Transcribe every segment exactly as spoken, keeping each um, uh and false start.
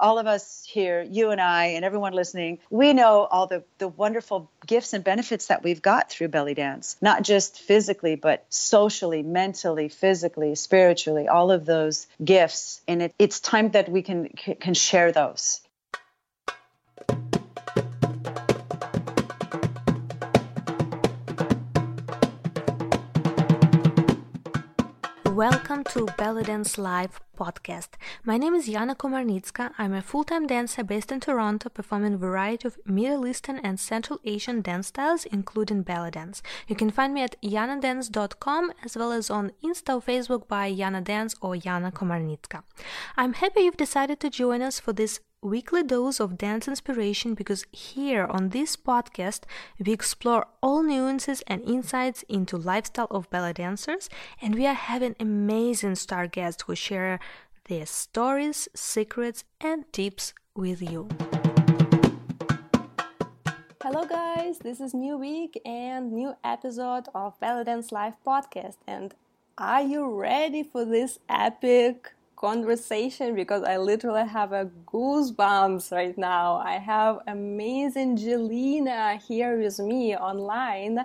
all of us here, you and I and everyone listening, we know all the, the wonderful gifts and benefits that we've got through belly dance, not just physically, but socially, mentally, physically, spiritually, all of those gifts. And it, it's time that we can can share those. Welcome to Ballet Dance Live podcast. My name is Jana Komarnicka. I'm a full-time dancer based in Toronto, performing a variety of Middle Eastern and Central Asian dance styles, including ballet dance. You can find me at jana dance dot com as well as on Insta or Facebook by Jana Dance or Jana Komarnicka. I'm happy you've decided to join us for this weekly dose of dance inspiration, because here on this podcast we explore all nuances and insights into lifestyle of ballet dancers, and we are having amazing star guests who share their stories, secrets and tips with you. Hello guys, this is new week and new episode of Ballet Dance Live podcast, and are you ready for this epic conversation? Because I literally have a goosebumps right now. I have amazing Jillina here with me online,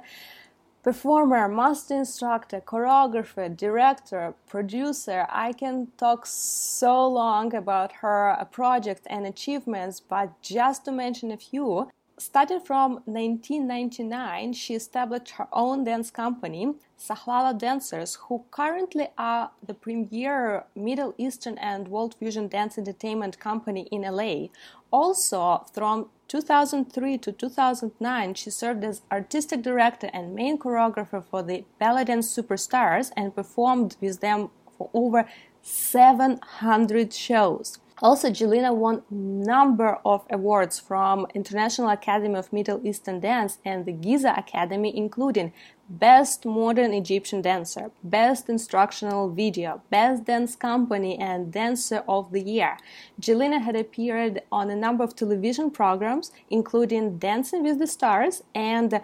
performer, master instructor, choreographer, director, producer. I can talk so long about her project and achievements, but just to mention a few, starting from nineteen ninety-nine, she established her own dance company, Sahlala Dancers, who currently are the premier Middle Eastern and World Fusion dance entertainment company in L A. Also, from two thousand three to two thousand nine, she served as artistic director and main choreographer for the Ballet Dance Superstars and performed with them for over seven hundred shows. Also, Jillina won a number of awards from International Academy of Middle Eastern Dance and the Giza Academy, including Best Modern Egyptian Dancer, Best Instructional Video, Best Dance Company, and Dancer of the Year. Jillina had appeared on a number of television programs, including Dancing with the Stars and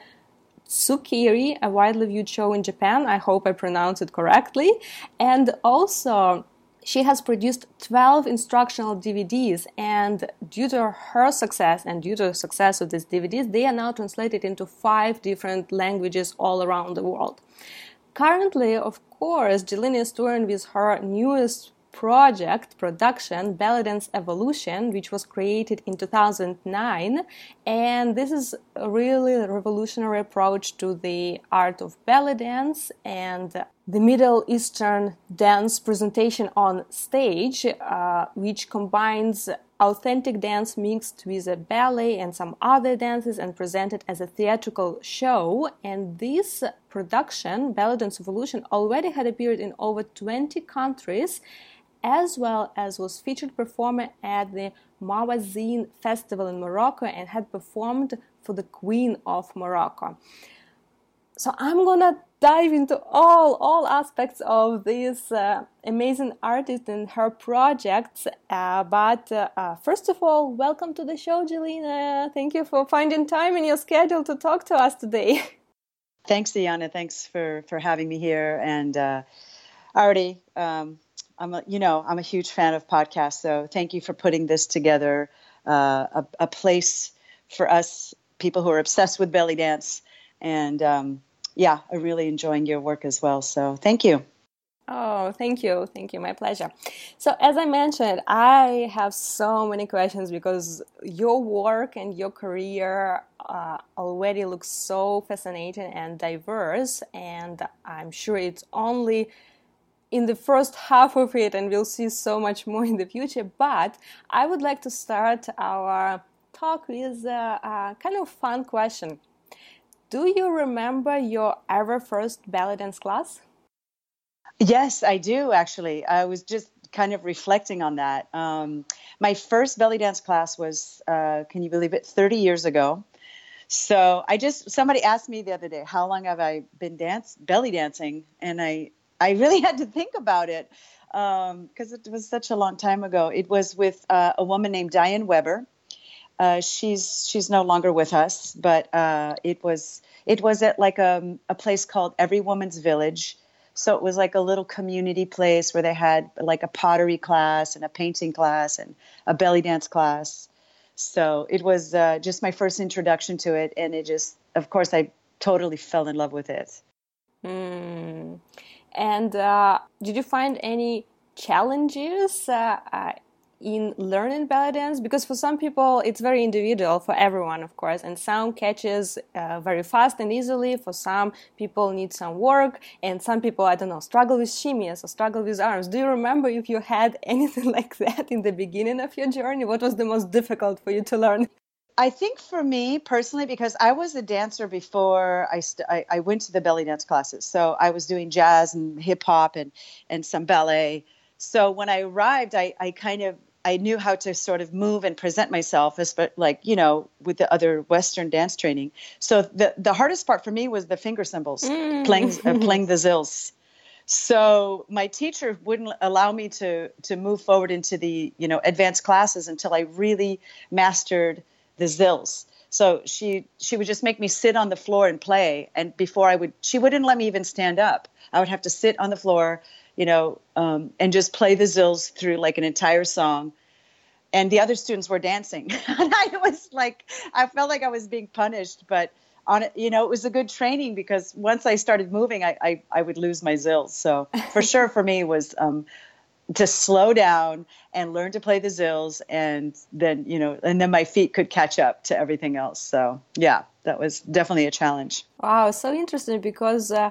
Tsukiri, a widely viewed show in Japan. I hope I pronounced it correctly. And also, she has produced twelve instructional D V Ds, and due to her success and due to the success of these D V Ds, they are now translated into five different languages all around the world. Currently, of course, Jillina is touring with her newest project, production, Ballet Dance Evolution, which was created in two thousand nine, and this is a really revolutionary approach to the art of ballet dance and the Middle Eastern dance presentation on stage, uh, which combines authentic dance mixed with a ballet and some other dances and presented as a theatrical show. And this production, Ballet Dance Evolution, already had appeared in over twenty countries, as well as was featured performer at the Mawazine Festival in Morocco and had performed for the Queen of Morocco. So I'm gonna dive into all, all aspects of this uh, amazing artist and her projects. Uh, but uh, uh, first of all, welcome to the show, Jillina. Thank you for finding time in your schedule to talk to us today. Thanks, Diana. Thanks for, for having me here. And uh, already, um, I'm a, you know, I'm a huge fan of podcasts. So thank you for putting this together, uh, a, a place for us people who are obsessed with belly dance. And um, yeah, I'm really enjoying your work as well. So thank you. Oh, thank you. Thank you. My pleasure. So as I mentioned, I have so many questions because your work and your career uh, already looks so fascinating and diverse. And I'm sure it's only in the first half of it, and we'll see so much more in the future. But I would like to start our talk with a, a kind of fun question. Do you remember your ever first ballet dance class? Yes, I do, actually. I was just kind of reflecting on that. Um, my first belly dance class was, uh, can you believe it, thirty years ago. So I just, somebody asked me the other day, how long have I been dance belly dancing? And I, I really had to think about it because um, it was such a long time ago. It was with uh, a woman named Diane Weber. Uh, she's she's no longer with us, but uh, it was it was at like a, a place called Every Woman's Village, So it was like a little community place where they had like a pottery class and a painting class and a belly dance class. So it was uh, just my first introduction to it. And it just, of course, I totally fell in love with it. Mm. And uh, did you find any challenges uh, uh, in learning ballet dance? Because for some people, it's very individual, for everyone, of course. And some catches uh, very fast and easily. For some people, need some work. And some people, I don't know, struggle with shimmies or struggle with arms. Do you remember if you had anything like that in the beginning of your journey? What was the most difficult for you to learn? I think for me personally, because I was a dancer before I, st- I, I went to the belly dance classes. So I was doing jazz and hip hop and, and some ballet. So when I arrived, I, I kind of, I knew how to sort of move and present myself as, but like, you know, with the other Western dance training. So the, the hardest part for me was the finger cymbals, mm. playing, uh, playing the zills. So my teacher wouldn't allow me to, to move forward into the, you know, advanced classes until I really mastered the zills. So she she would just make me sit on the floor and play. And before I would, she wouldn't let me even stand up. I would have to sit on the floor, you know, um, and just play the zills through like an entire song. And the other students were dancing. And I was like, I felt like I was being punished. But, on you know, it was a good training because once I started moving, I, I, I would lose my zills. So for sure for me was um, to slow down and learn to play the zills, and then, you know, and then my feet could catch up to everything else. So yeah, that was definitely a challenge. Wow. So interesting, because uh,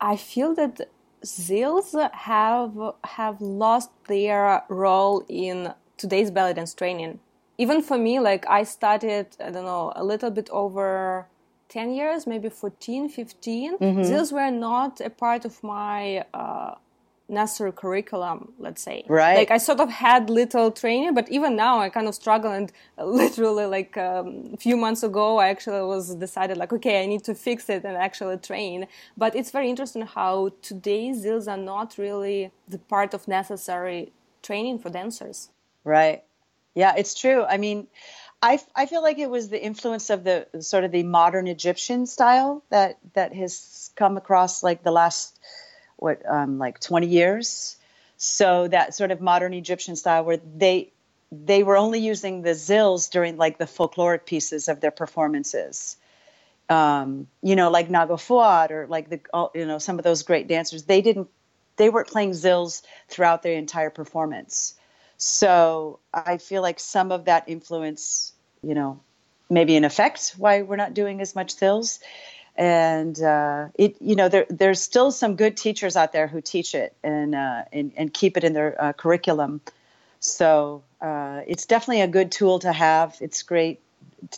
I feel that zills have, have lost their role in today's ballet dance training. Even for me, like I started, I don't know, a little bit over ten years, maybe fourteen, fifteen. Mm-hmm. Zills were not a part of my, uh, necessary curriculum, let's say. Right. Like I sort of had little training, but even now I kind of struggle. And literally, like um, a few months ago, I actually was decided, like, okay, I need to fix it and actually train. But it's very interesting how today zills are not really the part of necessary training for dancers. Right. Yeah, it's true. I mean, I, I feel like it was the influence of the sort of the modern Egyptian style that that has come across like the last, what, um, like twenty years. So that sort of modern Egyptian style where they, they were only using the zills during like the folkloric pieces of their performances. Um, you know, like Naga Fouad or like the, you know, some of those great dancers, they didn't, they weren't playing zills throughout their entire performance. So I feel like some of that influence, you know, maybe an effect why we're not doing as much zills. And, uh, it, you know, there, there's still some good teachers out there who teach it and, uh, and, and keep it in their uh, curriculum. So, uh, it's definitely a good tool to have. It's great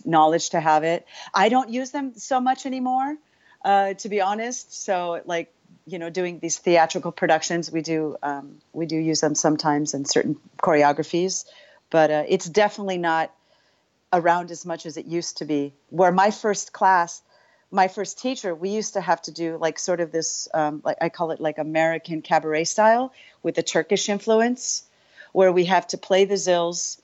knowledge to have it. I don't use them so much anymore, uh, to be honest. So like, you know, doing these theatrical productions, we do, um, we do use them sometimes in certain choreographies, but, uh, it's definitely not around as much as it used to be. Where my first class, my first teacher, we used to have to do like sort of this, um, like I call it like American cabaret style with the Turkish influence, where we have to play the zills,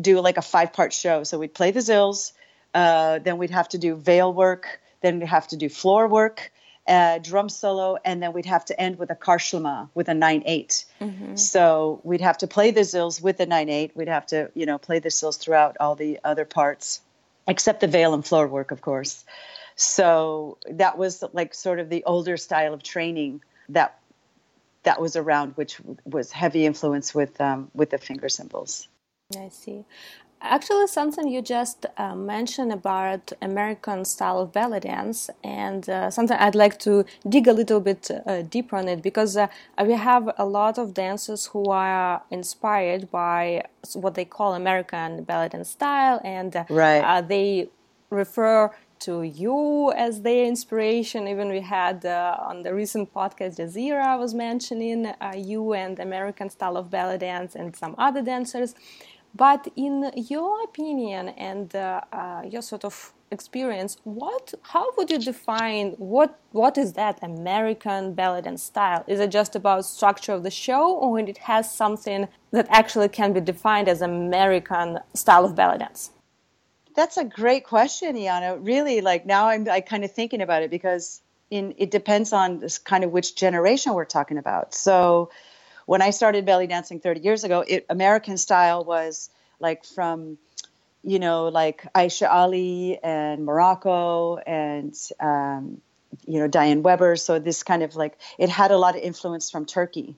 do like a five-part show. So we'd play the zills, uh, then we'd have to do veil work, then we'd have to do floor work, uh, drum solo, and then we'd have to end with a karşılama, with a nine eight. Mm-hmm. So we'd have to play the zills with the nine eight. We'd have to, you know, play the zills throughout all the other parts, except the veil and floor work, of course. So that was like sort of the older style of training that that was around, which was heavy influence with um, with the finger cymbals. I see. Actually, something you just uh, mentioned about American style of ballet dance, and uh, something I'd like to dig a little bit uh, deeper on it, because uh, we have a lot of dancers who are inspired by what they call American ballet dance style, and uh, right. uh, they refer to you as their inspiration. Even we had uh, on the recent podcast, Jasira was mentioning uh, you and American style of ballet dance and some other dancers. But in your opinion and uh, uh, your sort of experience, what, how would you define what what is that American ballet dance style? Is it just about structure of the show, or it has something that actually can be defined as American style of ballet dance? That's a great question, Jana. Really, like now I'm I kind of thinking about it, because in it depends on this kind of which generation we're talking about. So when I started belly dancing thirty years ago, it, American style was like from, you know, like Aisha Ali and Morocco and, um, you know, Diane Weber. So this kind of like, it had a lot of influence from Turkey.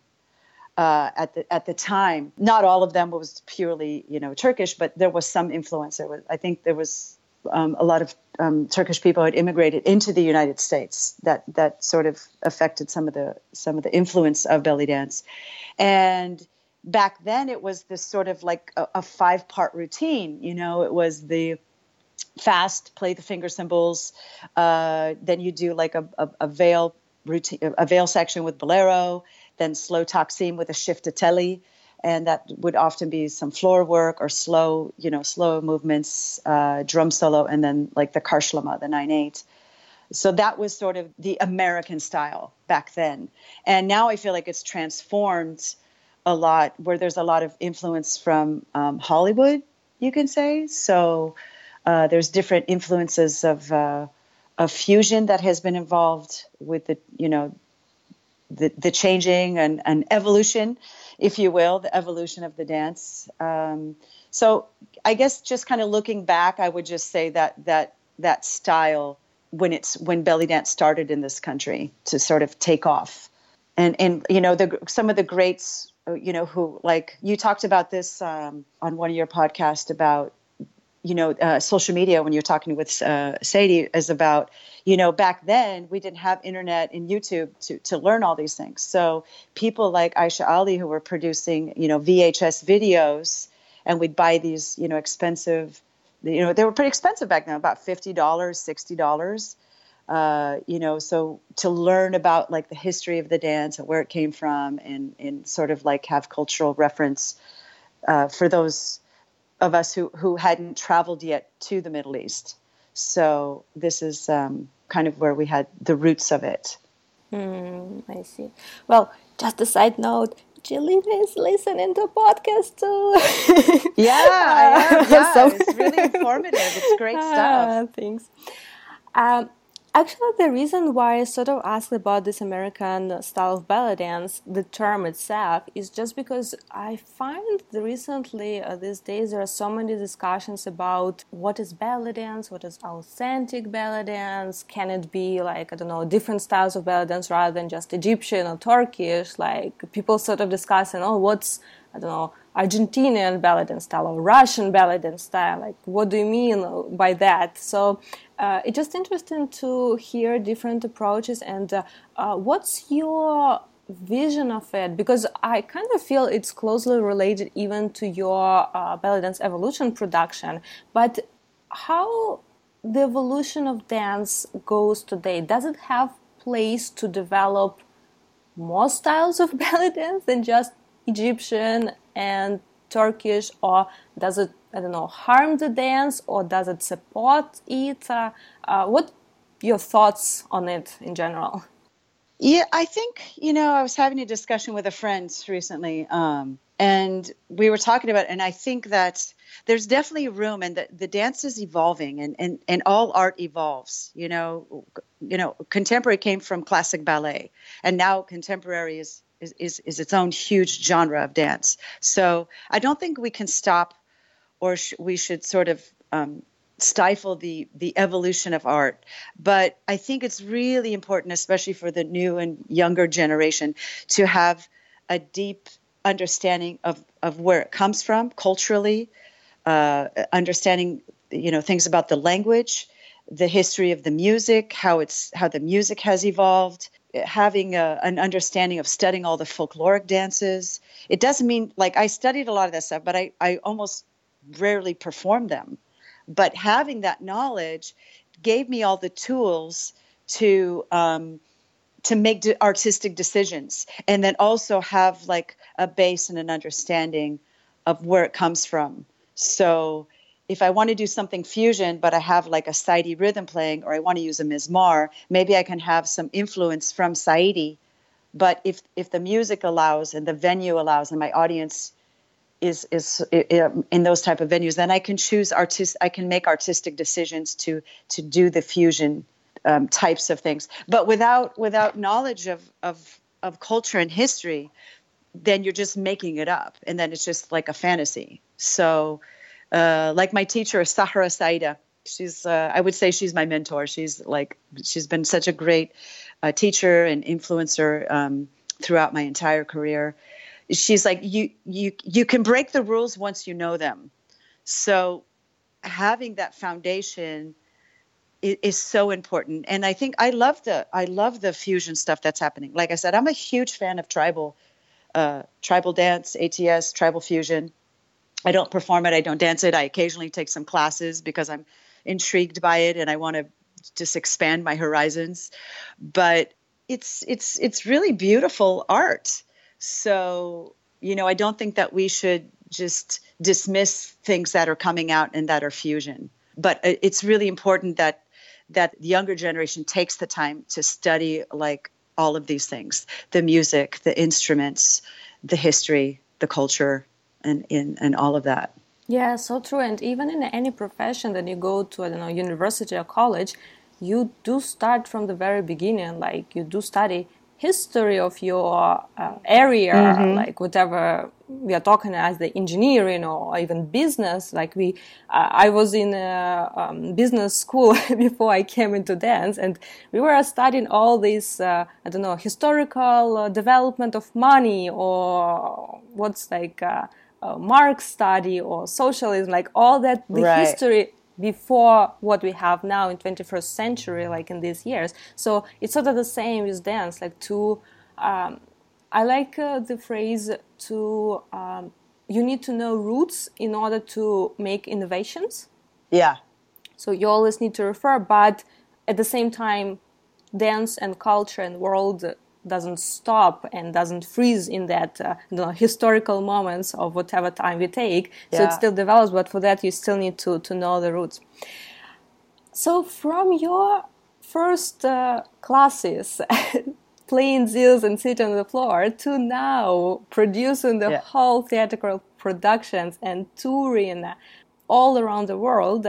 Uh, at the at the time, not all of them was purely, you know, Turkish, but there was some influence. There was, I think, there was um, a lot of um, Turkish people had immigrated into the United States. That that sort of affected some of the some of the influence of belly dance. And back then, it was this sort of like a, a five part routine. You know, it was the fast, play the finger cymbals, uh, then you do like a, a, a veil routine, a veil section with bolero. Then slow taksim with a shift to telly, and that would often be some floor work or slow, you know, slow movements, uh, drum solo, and then like the karshlama, the nine eight. So that was sort of the American style back then. And now I feel like it's transformed a lot, where there's a lot of influence from um, Hollywood, you can say. So uh, there's different influences of, uh, of fusion that has been involved with the, you know, The, the changing and, and evolution, if you will, the evolution of the dance. Um, so I guess just kind of looking back, I would just say that that that style, when it's when belly dance started in this country to sort of take off, and and you know the some of the greats, you know, who like you talked about this um, on one of your podcasts about. You know, uh, social media, when you're talking with uh, Sadie, is about, you know, back then we didn't have internet and YouTube to, to learn all these things. So people like Aisha Ali, who were producing, you know, V H S videos, and we'd buy these, you know, expensive, you know, they were pretty expensive back then, about fifty dollars, sixty dollars, uh, you know, so to learn about like the history of the dance and where it came from, and, and sort of like have cultural reference uh, for those of us who, who hadn't traveled yet to the Middle East. So this is um, kind of where we had the roots of it. Mm, I see. Well, just a side note, Jillina is listening to podcast too. Yeah, I am. Yeah, so. It's really informative. It's great stuff. Ah, thanks. Um, Actually, the reason why I sort of asked about this American style of ballet dance, the term itself, is just because I find recently, uh, these days, there are so many discussions about what is ballet dance, what is authentic ballet dance, can it be like, I don't know, different styles of ballet dance rather than just Egyptian or Turkish, like people sort of discussing, oh, what's, I don't know, Argentinian ballet dance style or Russian ballet dance style, like what do you mean by that? So uh, it's just interesting to hear different approaches, and uh, uh, what's your vision of it? Because I kind of feel it's closely related even to your uh, Ballet Dance Evolution production, but how the evolution of dance goes today, does it have place to develop more styles of ballet dance than just Egyptian and Turkish, or does it, I don't know, harm the dance, or does it support it? Uh, uh, what your thoughts on it in general? Yeah, I think, you know, I was having a discussion with a friend recently, um, and we were talking about it, and I think that there's definitely room, and the, the dance is evolving, and, and, and all art evolves. You know, you know, contemporary came from classic ballet, and now contemporary is Is, is is its own huge genre of dance. So I don't think we can stop, or sh- we should sort of um, stifle the the evolution of art. But I think it's really important, especially for the new and younger generation, to have a deep understanding of, of where it comes from culturally, uh, understanding, you know, things about the language, the history of the music, how it's how the music has evolved. Having a, an understanding of studying all the folkloric dances. It doesn't mean, like, I studied a lot of that stuff, but I, I almost rarely performed them. But having that knowledge gave me all the tools to um, to make de- artistic decisions, and then also have, like, a base and an understanding of where it comes from. So if I want to do something fusion, but I have like a Saidi rhythm playing, or I want to use a mizmar, maybe I can have some influence from Saidi. But if if the music allows and the venue allows, and my audience is is in those type of venues, then I can choose artist. I can make artistic decisions to to do the fusion um, types of things. But without without knowledge of, of of culture and history, then you're just making it up, and then it's just like a fantasy. So, uh, like my teacher Sahra Saeeda, she's uh, I would say she's my mentor. She's like she's been such a great uh, teacher and influencer um, throughout my entire career. She's like, you you you can break the rules once you know them. So having that foundation is, is so important. And I think I love the I love the fusion stuff that's happening. Like I said, I'm a huge fan of tribal uh, tribal dance, A T S, tribal fusion. I don't perform it. I don't dance it. I occasionally take some classes because I'm intrigued by it and I want to just expand my horizons. But it's it's it's really beautiful art. So, you know, I don't think that we should just dismiss things that are coming out and that are fusion. But it's really important that that the younger generation takes the time to study like all of these things, the music, the instruments, the history, the culture, and in and all of that. Yeah, so true. And even in any profession that you go to, I don't know, university or college, you do start from the very beginning, like you do study history of your uh, area, mm-hmm. like whatever we are talking as the engineering or even business. Like we, uh, I was in a um, business school before I came into dance, and we were studying all this, uh, I don't know, historical uh, development of money or what's like uh, uh, Marx study or socialism, like all that, the right. history before what we have now in twenty-first century, like in these years. So it's sort of the same with dance, like to, um, I like uh, the phrase to, um, you need to know roots in order to make innovations. Yeah. So you always need to refer, but at the same time, dance and culture and world doesn't stop and doesn't freeze in that uh, you know, historical moments of whatever time we take. Yeah. So it still develops, but for that you still need to, to know the roots. So from your first uh, classes, playing zills and sitting on the floor, to now producing the yeah. whole theatrical productions and touring all around the world,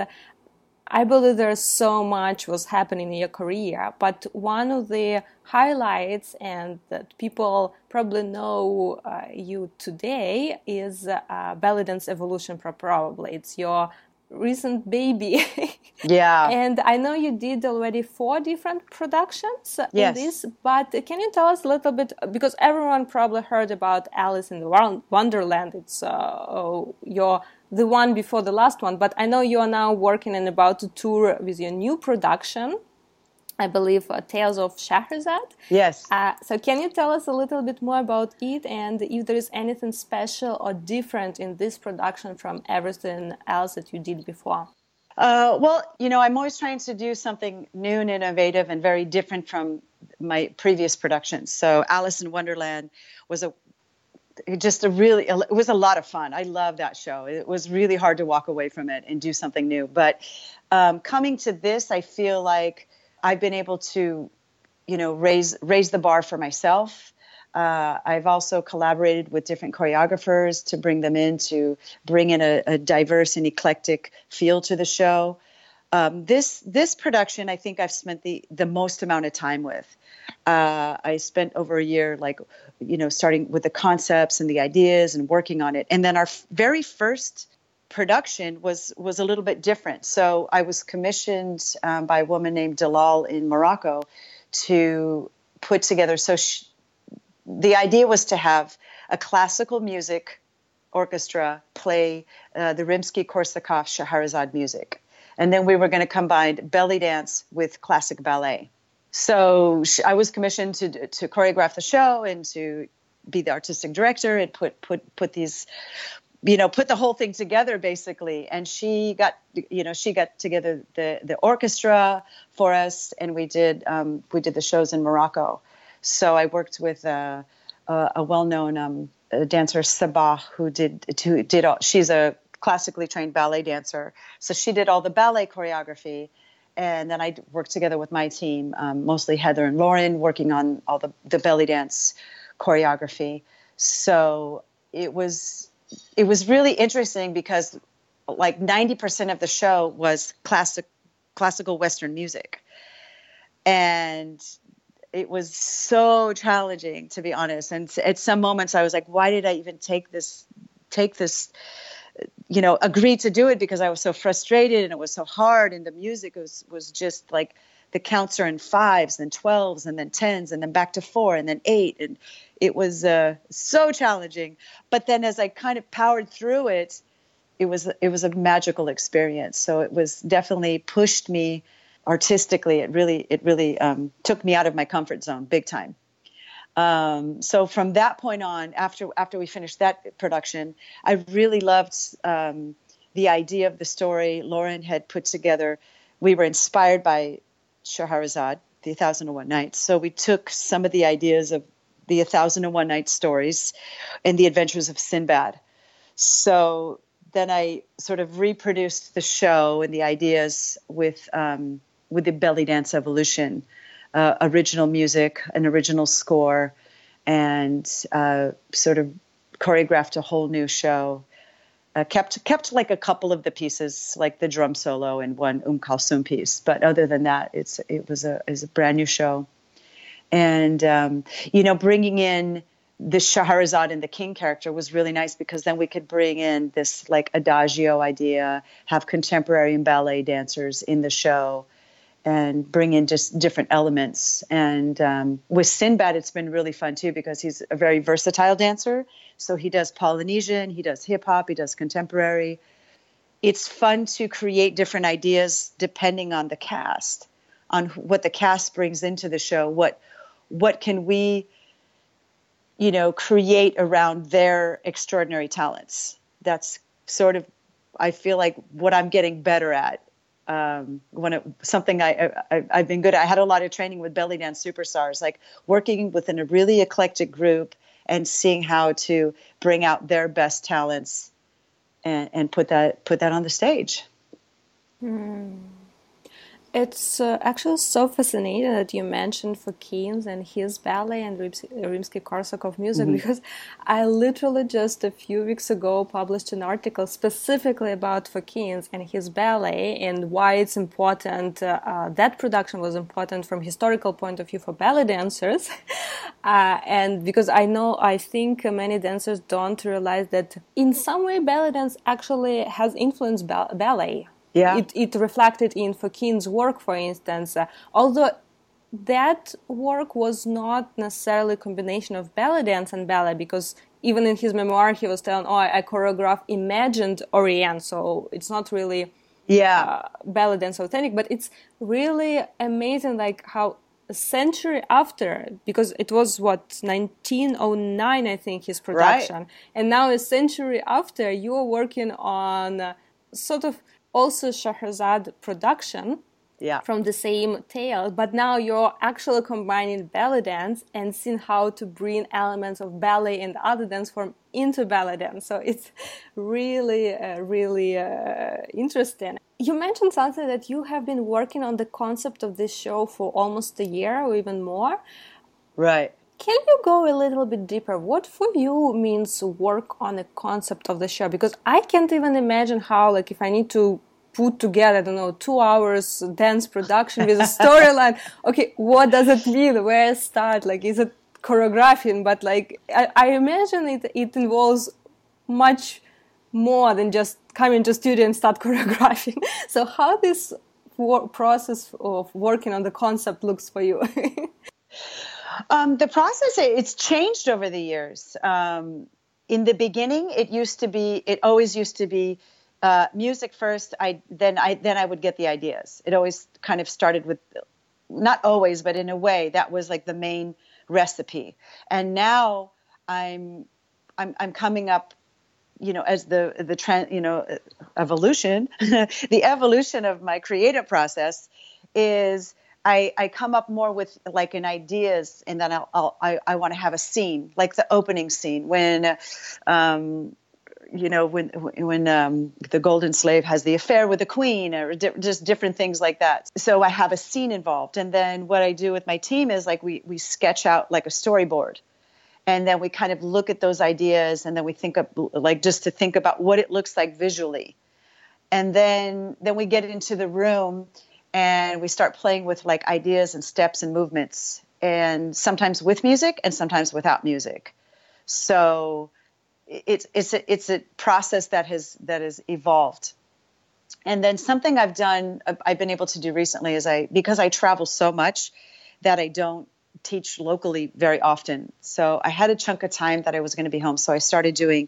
I believe there's so much was happening in your career, but one of the highlights and that people probably know uh, you today is uh, Ballet Dance Evolution, probably. It's your recent baby. Yeah. And I know you did already four different productions yes. in this, but can you tell us a little bit, because everyone probably heard about Alice in the Wonderland, it's uh, your... the one before the last one, but I know you are now working and about to tour with your new production, I believe, uh, Tales of Shahrazad. Yes. Uh, so can you tell us a little bit more about it and if there is anything special or different in this production from everything else that you did before? Uh, well, you know, I'm always trying to do something new and innovative and very different from my previous productions. So Alice in Wonderland was a Just a really, it was a lot of fun. I love that show. It was really hard to walk away from it and do something new. But um, coming to this, I feel like I've been able to, you know, raise raise the bar for myself. Uh, I've also collaborated with different choreographers to bring them in, to bring in a, a diverse and eclectic feel to the show. Um, this this production, I think I've spent the, the most amount of time with. Uh, I spent over a year, like, you know, starting with the concepts and the ideas and working on it. And then our f- very first production was was a little bit different. So I was commissioned um, by a woman named Dalal in Morocco to put together. So she, the idea was to have a classical music orchestra play uh, the Rimsky-Korsakov Shahrazad music. And then we were going to combine belly dance with classic ballet. So I was commissioned to to choreograph the show and to be the artistic director and put put put these, you know, put the whole thing together basically. And she got, you know, she got together the the orchestra for us, and we did um, we did the shows in Morocco. So I worked with uh, a, a well-known um, dancer, Sabah, who did who did all, she's a classically trained ballet dancer. So she did all the ballet choreography. And then I worked together with my team, um, mostly Heather and Lauren, working on all the, the belly dance choreography. So it was it was really interesting because like ninety percent of the show was classic classical Western music. And it was so challenging, to be honest. And at some moments I was like, why did I even take this, take this, you know, agree to do it? Because I was so frustrated and it was so hard. And the music was, was just like the counts are in fives, then twelves, and then tens, and then back to four, and then eight. And it was uh, so challenging. But then as I kind of powered through it, it was, it was a magical experience. So it was definitely pushed me artistically. It really, it really um, took me out of my comfort zone big time. Um, so from that point on, after, after we finished that production, I really loved um, the idea of the story Lauren had put together. We were inspired by Shahrazad, the Thousand and One Nights. So we took some of the ideas of the Thousand and One Nights stories and the adventures of Sinbad. So then I sort of reproduced the show and the ideas with um, with the Belly Dance Evolution, uh, original music, an original score, and uh, sort of choreographed a whole new show. Uh, kept kept like a couple of the pieces, like the drum solo and one Umm Kulthum piece. But other than that, it's it was a is a brand new show, and um, you know, bringing in the Shahrazad and the king character was really nice, because then we could bring in this like adagio idea, have contemporary and ballet dancers in the show, and bring in just different elements. And um, with Sinbad, it's been really fun too, because he's a very versatile dancer. So he does Polynesian, he does hip hop, he does contemporary. It's fun to create different ideas depending on the cast, on what the cast brings into the show. What, what can we, you know, create around their extraordinary talents? That's sort of, I feel like, what I'm getting better at. Um, when it, something I, I, I've been good at. I had a lot of training with Ballet Dance Superstars, like working within a really eclectic group and seeing how to bring out their best talents and, and put that put that on the stage. Mm. It's uh, actually so fascinating that you mentioned Fourkins and his ballet and Rims- Rimsky-Korsakov music, mm-hmm. because I literally just a few weeks ago published an article specifically about Fourkins and his ballet and why it's important. Uh, uh, that production was important from historical point of view for ballet dancers. uh, and because I know, I think many dancers don't realize that in some way ballet dance actually has influenced ba- ballet. Yeah, it, it reflected in Fourkin's work, for instance, uh, although that work was not necessarily a combination of ballet dance and ballet, because even in his memoir, he was telling, oh, I, I choreographed imagined Orient, so it's not really yeah uh, ballet dance authentic, but it's really amazing like how a century after, because it was, what, nineteen oh nine, I think, his production, right. And now a century after, you are working on uh, sort of also Shahrazad production yeah. from the same tale, but now you're actually combining ballet dance and seeing how to bring elements of ballet and other dance form into ballet dance. So it's really, uh, really uh, interesting. You mentioned something that you have been working on the concept of this show for almost a year or even more. Right. Can you go a little bit deeper? What for you means work on a concept of the show? Because I can't even imagine how, like, if I need to put together, I don't know, two hours dance production with a storyline. Okay, what does it mean? Where start? Like, is it choreographing? But, like, I, I imagine it, it involves much more than just coming to studio and start choreographing. So how this wor- process of working on the concept looks for you? Um, the process, it's changed over the years. Um, in the beginning, it used to be, it always used to be uh, music first. I then I then I would get the ideas. It always kind of started with, not always, but in a way, that was like the main recipe. And now I'm I'm, I'm coming up, you know, as the the trend, you know, evolution, the evolution of my creative process is. I, I come up more with like an ideas, and then I'll, I'll, I I want to have a scene, like the opening scene when, um, you know, when when um, the golden slave has the affair with the queen, or di- just different things like that. So I have a scene involved, and then what I do with my team is like we we sketch out like a storyboard, and then we kind of look at those ideas, and then we think of like just to think about what it looks like visually, and then then we get into the room. and we start playing with like ideas and steps and movements, and sometimes with music and sometimes without music. So it's it's a, it's a process that has that has evolved. And then something I've done, I've been able to do recently is I, because I travel so much that I don't teach locally very often. So I had a chunk of time that I was going to be home. So I started doing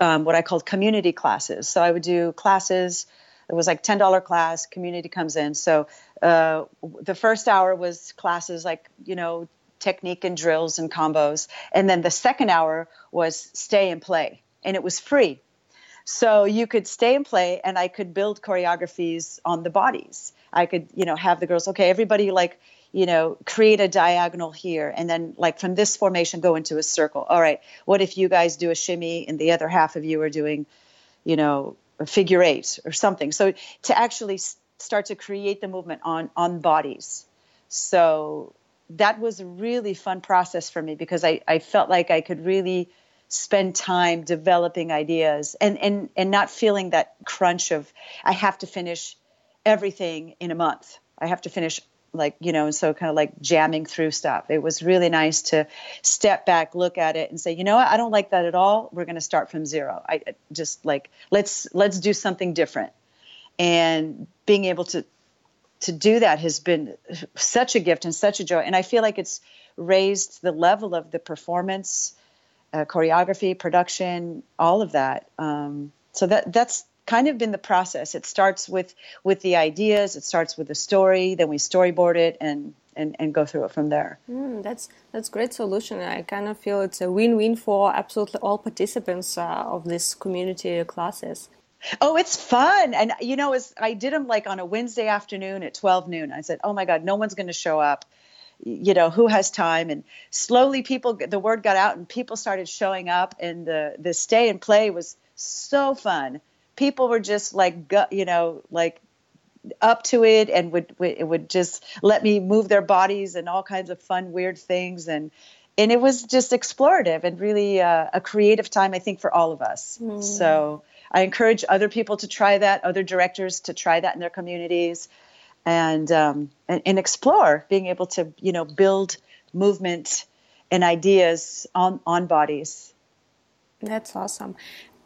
um, what I called community classes. So I would do classes. It was like ten dollars class, community comes in. So uh, the first hour was classes like, you know, technique and drills and combos. And then the second hour was stay and play. And it was free. So you could stay and play, and I could build choreographies on the bodies. I could, you know, have the girls, okay, everybody like, you know, create a diagonal here. And then like from this formation, go into a circle. All right, what if you guys do a shimmy and the other half of you are doing, you know, a figure eight or something. So to actually start to create the movement on, on bodies. So that was a really fun process for me because I, I felt like I could really spend time developing ideas and, and, and not feeling that crunch of, I have to finish everything in a month. I have to finish like, you know, and so kind of like jamming through stuff. It was really nice to step back, look at it and say, you know what, I don't like that at all. We're going to start from zero. I just like, let's, let's do something different. And being able to, to do that has been such a gift and such a joy. And I feel like it's raised the level of the performance, Uh, choreography, production, all of that. Um, so that that's kind of been the process. It starts with with the ideas. It starts with the story. Then we storyboard it and and, and go through it from there. Mm, that's that's great solution. I kind of feel it's a win-win for absolutely all participants uh, of this community classes. Oh, it's fun. And, you know, as I did them like on a Wednesday afternoon at twelve noon. I said, oh, my God, no one's going to show up. You know, who has time? And slowly people, the word got out and people started showing up, and the, the stay and play was so fun. People were just like, you know, like up to it and would, it would just let me move their bodies and all kinds of fun, weird things. And, and it was just explorative and really uh, a creative time, I think, for all of us. Mm. So I encourage other people to try that, other directors to try that in their communities. And, um, and and explore being able to, you know, build movement and ideas on, on bodies. That's awesome.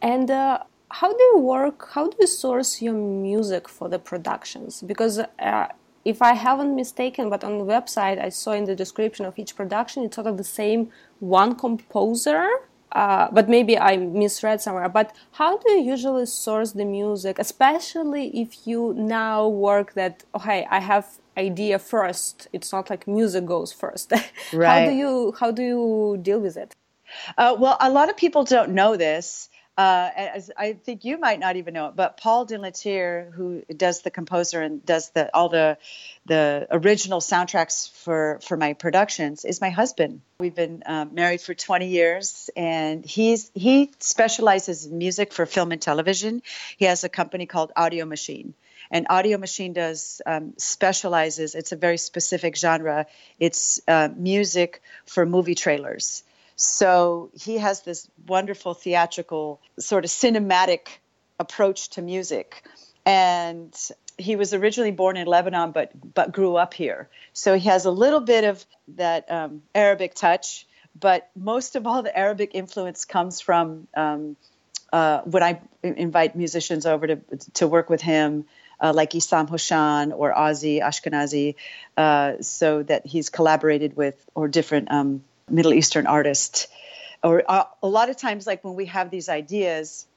And uh, how do you work, how do you source your music for the productions? Because uh, if I haven't mistaken, but on the website I saw in the description of each production, it's sort of the same one composer, uh, but maybe I misread somewhere. But how do you usually source the music, especially if you now work that, okay, I have idea first. It's not like music goes first. Right. How do you, how do you deal with it? Uh, well, a lot of people don't know this. Uh, as I think you might not even know it, but Paul Delatre, who does the composer and does the, all the the original soundtracks for, for my productions, is my husband. We've been uh, married for twenty years, and he's he specializes in music for film and television. He has a company called Audio Machine, and Audio Machine does um, specializes. It's a very specific genre. It's uh, music for movie trailers. So he has this wonderful theatrical sort of cinematic approach to music. And he was originally born in Lebanon, but but grew up here. So he has a little bit of that um, Arabic touch, but most of all the Arabic influence comes from um, uh, when I invite musicians over to to work with him, uh, like Issam Hoshan or Ozzy Ashkenazi, uh, so that he's collaborated with or different um Middle Eastern artist, or uh, a lot of times, like when we have these ideas,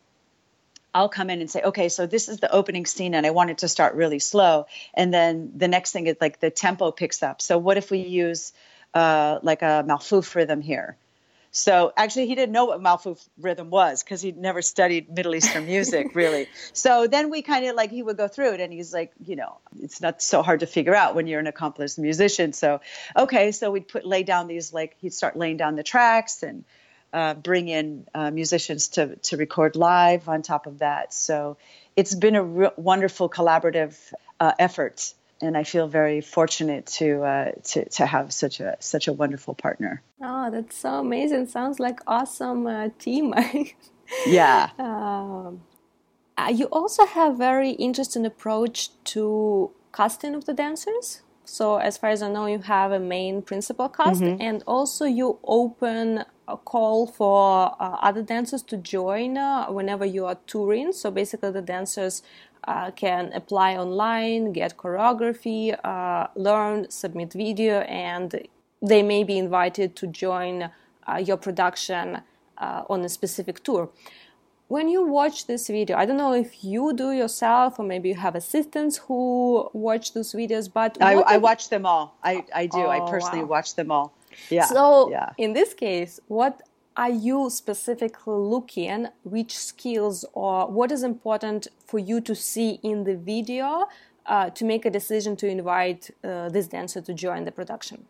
I'll come in and say, okay, so this is the opening scene and I want it to start really slow. And then the next thing is like the tempo picks up. So what if we use uh, like a Malfouf rhythm here? So actually he didn't know what Malfouf rhythm was because he'd never studied Middle Eastern music really. So then we kind of like, he would go through it and he's like, you know, it's not so hard to figure out when you're an accomplished musician. So, okay. So we'd put, lay down these, like he'd start laying down the tracks and uh, bring in uh, musicians to, to record live on top of that. So it's been a re- wonderful collaborative uh, effort. And I feel very fortunate to uh, to to have such a such a wonderful partner. Oh, that's so amazing! Sounds like awesome uh, team. Yeah. Um, you also have very interesting approach to casting of the dancers. So as far as I know, you have a main principal cast, mm-hmm. and also you open a call for uh, other dancers to join uh, whenever you are touring. So basically the dancers uh, can apply online, get choreography, uh, learn, submit video, and they may be invited to join uh, your production uh, on a specific tour. When you watch this video, I don't know if you do yourself or maybe you have assistants who watch those videos, but... I, I watch them all. I, I do. Oh, I personally wow. watch them all. Yeah. So yeah. in this case, what are you specifically looking, which skills or what is important for you to see in the video uh, to make a decision to invite uh, this dancer to join the production?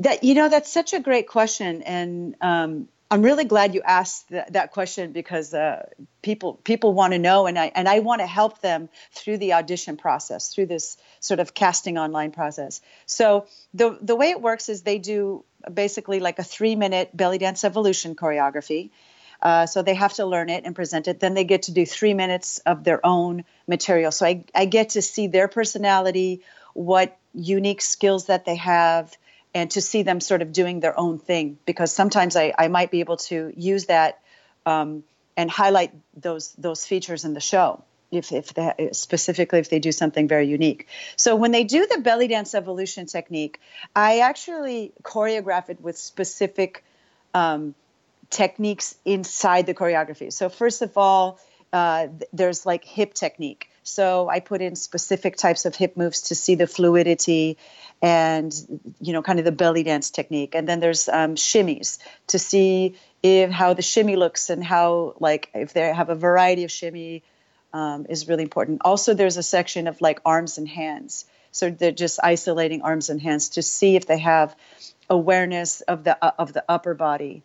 That, you know, that's such a great question. And... Um, I'm really glad you asked th- that question because uh, people people want to know, and I and I want to help them through the audition process, through this sort of casting online process. So the the way it works is they do basically like a three minute Ballet Dance Evolution choreography. Uh, so they have to learn it and present it. Then they get to do three minutes of their own material. So I I get to see their personality, what unique skills that they have, and to see them sort of doing their own thing, because sometimes I, I might be able to use that um, and highlight those those features in the show, if if they, specifically if they do something very unique. So when they do the belly dance evolution technique, I actually choreograph it with specific um, techniques inside the choreography. So first of all, uh, there's like hip technique. So I put in specific types of hip moves to see the fluidity and, you know, kind of the belly dance technique. And then there's um, shimmies to see if how the shimmy looks and how, like, if they have a variety of shimmy um, is really important. Also, there's a section of, like, arms and hands. So they're just isolating arms and hands to see if they have awareness of the uh, of the upper body.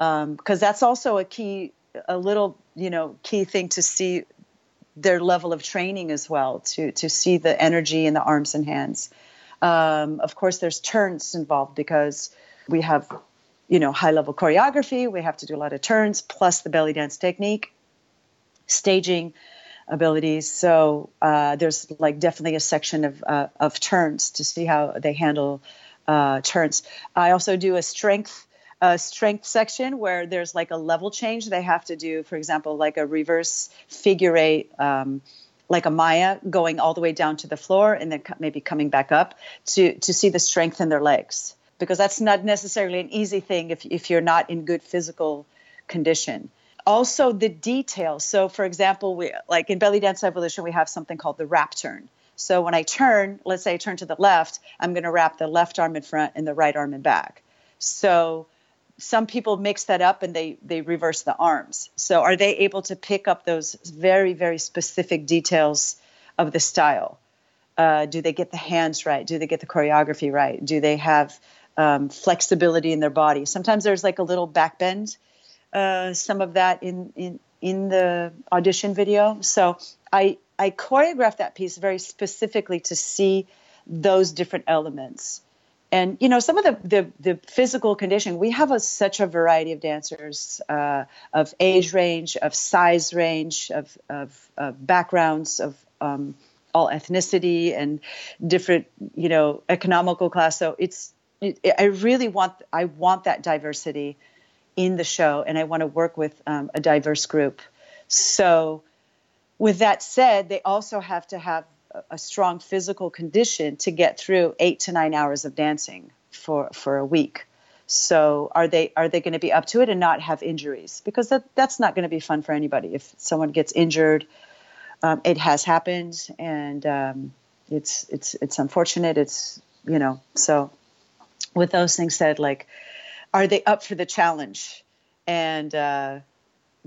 Um, because that's also a key, a little, you know, key thing to see their level of training as well, to to see the energy in the arms and hands. Um, of course, there's turns involved because we have, you know, high-level choreography. We have to do a lot of turns, plus the belly dance technique, staging abilities. So uh, there's, like, definitely a section of uh, of turns to see how they handle uh, turns. I also do a strength A strength section where there's like a level change they have to do, for example, like a reverse figure eight, um, like a Maya going all the way down to the floor and then maybe coming back up to to see the strength in their legs, because that's not necessarily an easy thing if if you're not in good physical condition. Also the details. So for example, we like in Belly Dance Evolution, we have something called the wrap turn. So when I turn, let's say I turn to the left, I'm going to wrap the left arm in front and the right arm in back. So some people mix that up and they, they reverse the arms. So are they able to pick up those very, very specific details of the style? Uh, do they get the hands right? Do they get the choreography right? Do they have um, flexibility in their body? Sometimes there's like a little back bend, uh, some of that in, in, in the audition video. So I, I choreographed that piece very specifically to see those different elements. And, you know, some of the, the, the physical condition, we have a, such a variety of dancers uh, of age range, of size range, of, of, of backgrounds, of um, all ethnicity and different, you know, economical class. So it's, it, I really want, I want that diversity in the show, and I want to work with um, a diverse group. So with that said, they also have to have a strong physical condition to get through eight to nine hours of dancing for, for a week. So are they are they going to be up to it and not have injuries? Because that, that's not going to be fun for anybody. If someone gets injured, um, it has happened, and um, it's it's it's unfortunate. It's, you know, so with those things said, like, are they up for the challenge? And uh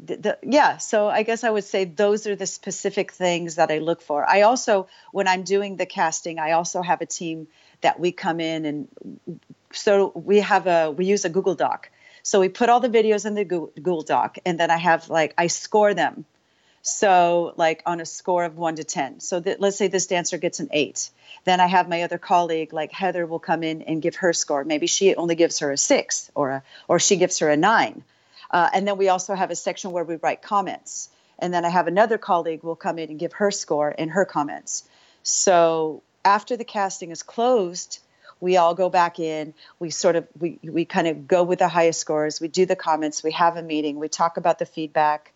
The, the, yeah, so I guess I would say those are the specific things that I look for. I also, when I'm doing the casting, I also have a team that we come in, and so we have a, we use a Google Doc. So we put all the videos in the Google Doc, and then I have like, I score them. So like on a score of one to ten. So that, let's say this dancer gets an eight. Then I have my other colleague, like Heather, will come in and give her score. Maybe she only gives her a six, or a, or she gives her a nine. Uh, and then we also have a section where we write comments. And then I have another colleague will come in and give her score and her comments. So after the casting is closed, we all go back in, we sort of, we, we kind of go with the highest scores, we do the comments, we have a meeting, we talk about the feedback.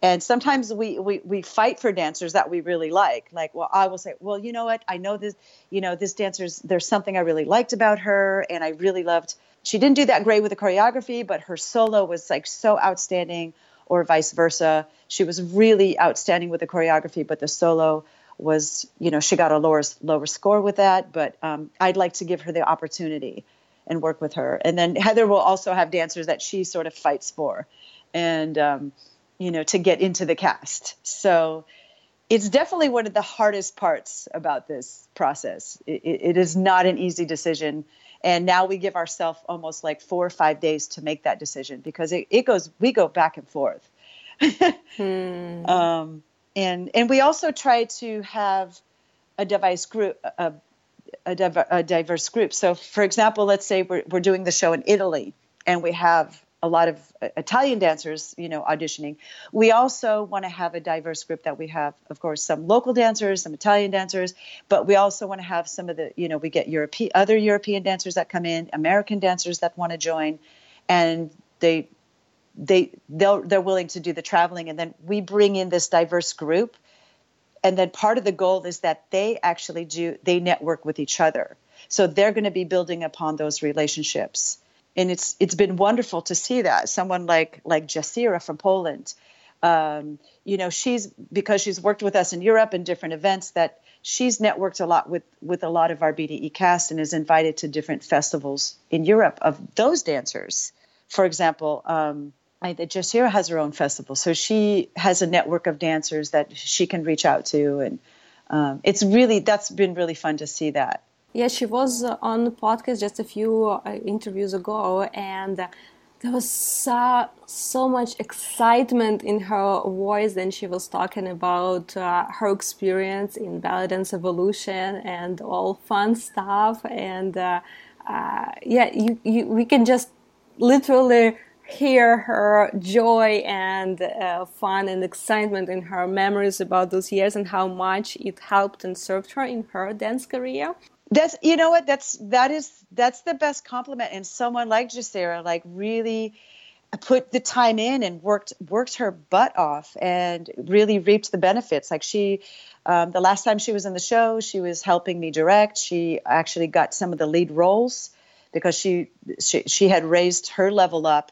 And sometimes we, we, we fight for dancers that we really like. Like, well, I will say, well, you know what? I know this, you know, this dancer's, there's something I really liked about her. And I really loved, she didn't do that great with the choreography, but her solo was like so outstanding, or vice versa. She was really outstanding with the choreography, but the solo was, you know, she got a lower, lower score with that. But um, I'd like to give her the opportunity and work with her. And then Heather will also have dancers that she sort of fights for. And, um, you know, to get into the cast. So it's definitely one of the hardest parts about this process. It, it is not an easy decision. And now we give ourselves almost like four or five days to make that decision, because it, it goes, we go back and forth. hmm. um, and, and we also try to have a diverse group, a, a, diver, a diverse group. So for example, let's say we're, we're doing the show in Italy and we have a lot of Italian dancers, you know, auditioning. We also want to have a diverse group that we have, of course, some local dancers, some Italian dancers, but we also want to have some of the, you know, we get European, other European dancers that come in, American dancers that want to join, and they, they, they'll, they're willing to do the traveling. And then we bring in this diverse group. And then part of the goal is that they actually do, they network with each other. So they're going to be building upon those relationships. And it's it's been wonderful to see that someone like like Jasira from Poland, um, you know, she's, because she's worked with us in Europe and different events, that she's networked a lot with with a lot of our B D E cast and is invited to different festivals in Europe of those dancers. For example, um, I, Jasira has her own festival, so she has a network of dancers that she can reach out to, and um, it's really that's been really fun to see that. Yeah, she was on the podcast just a few uh, interviews ago, and uh, there was so, so much excitement in her voice. And she was talking about uh, her experience in Ballet Dance Evolution and all fun stuff. And uh, uh, yeah, you, you, we can just literally hear her joy and uh, fun and excitement in her memories about those years and how much it helped and served her in her dance career. That's, you know what, that's, that is, that's the best compliment. And someone like Jasira, like really put the time in and worked, worked her butt off and really reaped the benefits. Like she, um, the last time she was in the show, she was helping me direct. She actually got some of the lead roles because she, she, she had raised her level up,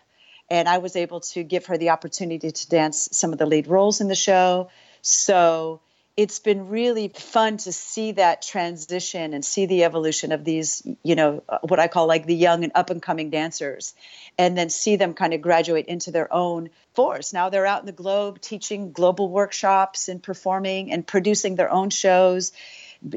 and I was able to give her the opportunity to dance some of the lead roles in the show. So it's been really fun to see that transition and see the evolution of these, you know, what I call like the young and up and coming dancers, and then see them kind of graduate into their own force. Now they're out in the globe teaching global workshops and performing and producing their own shows,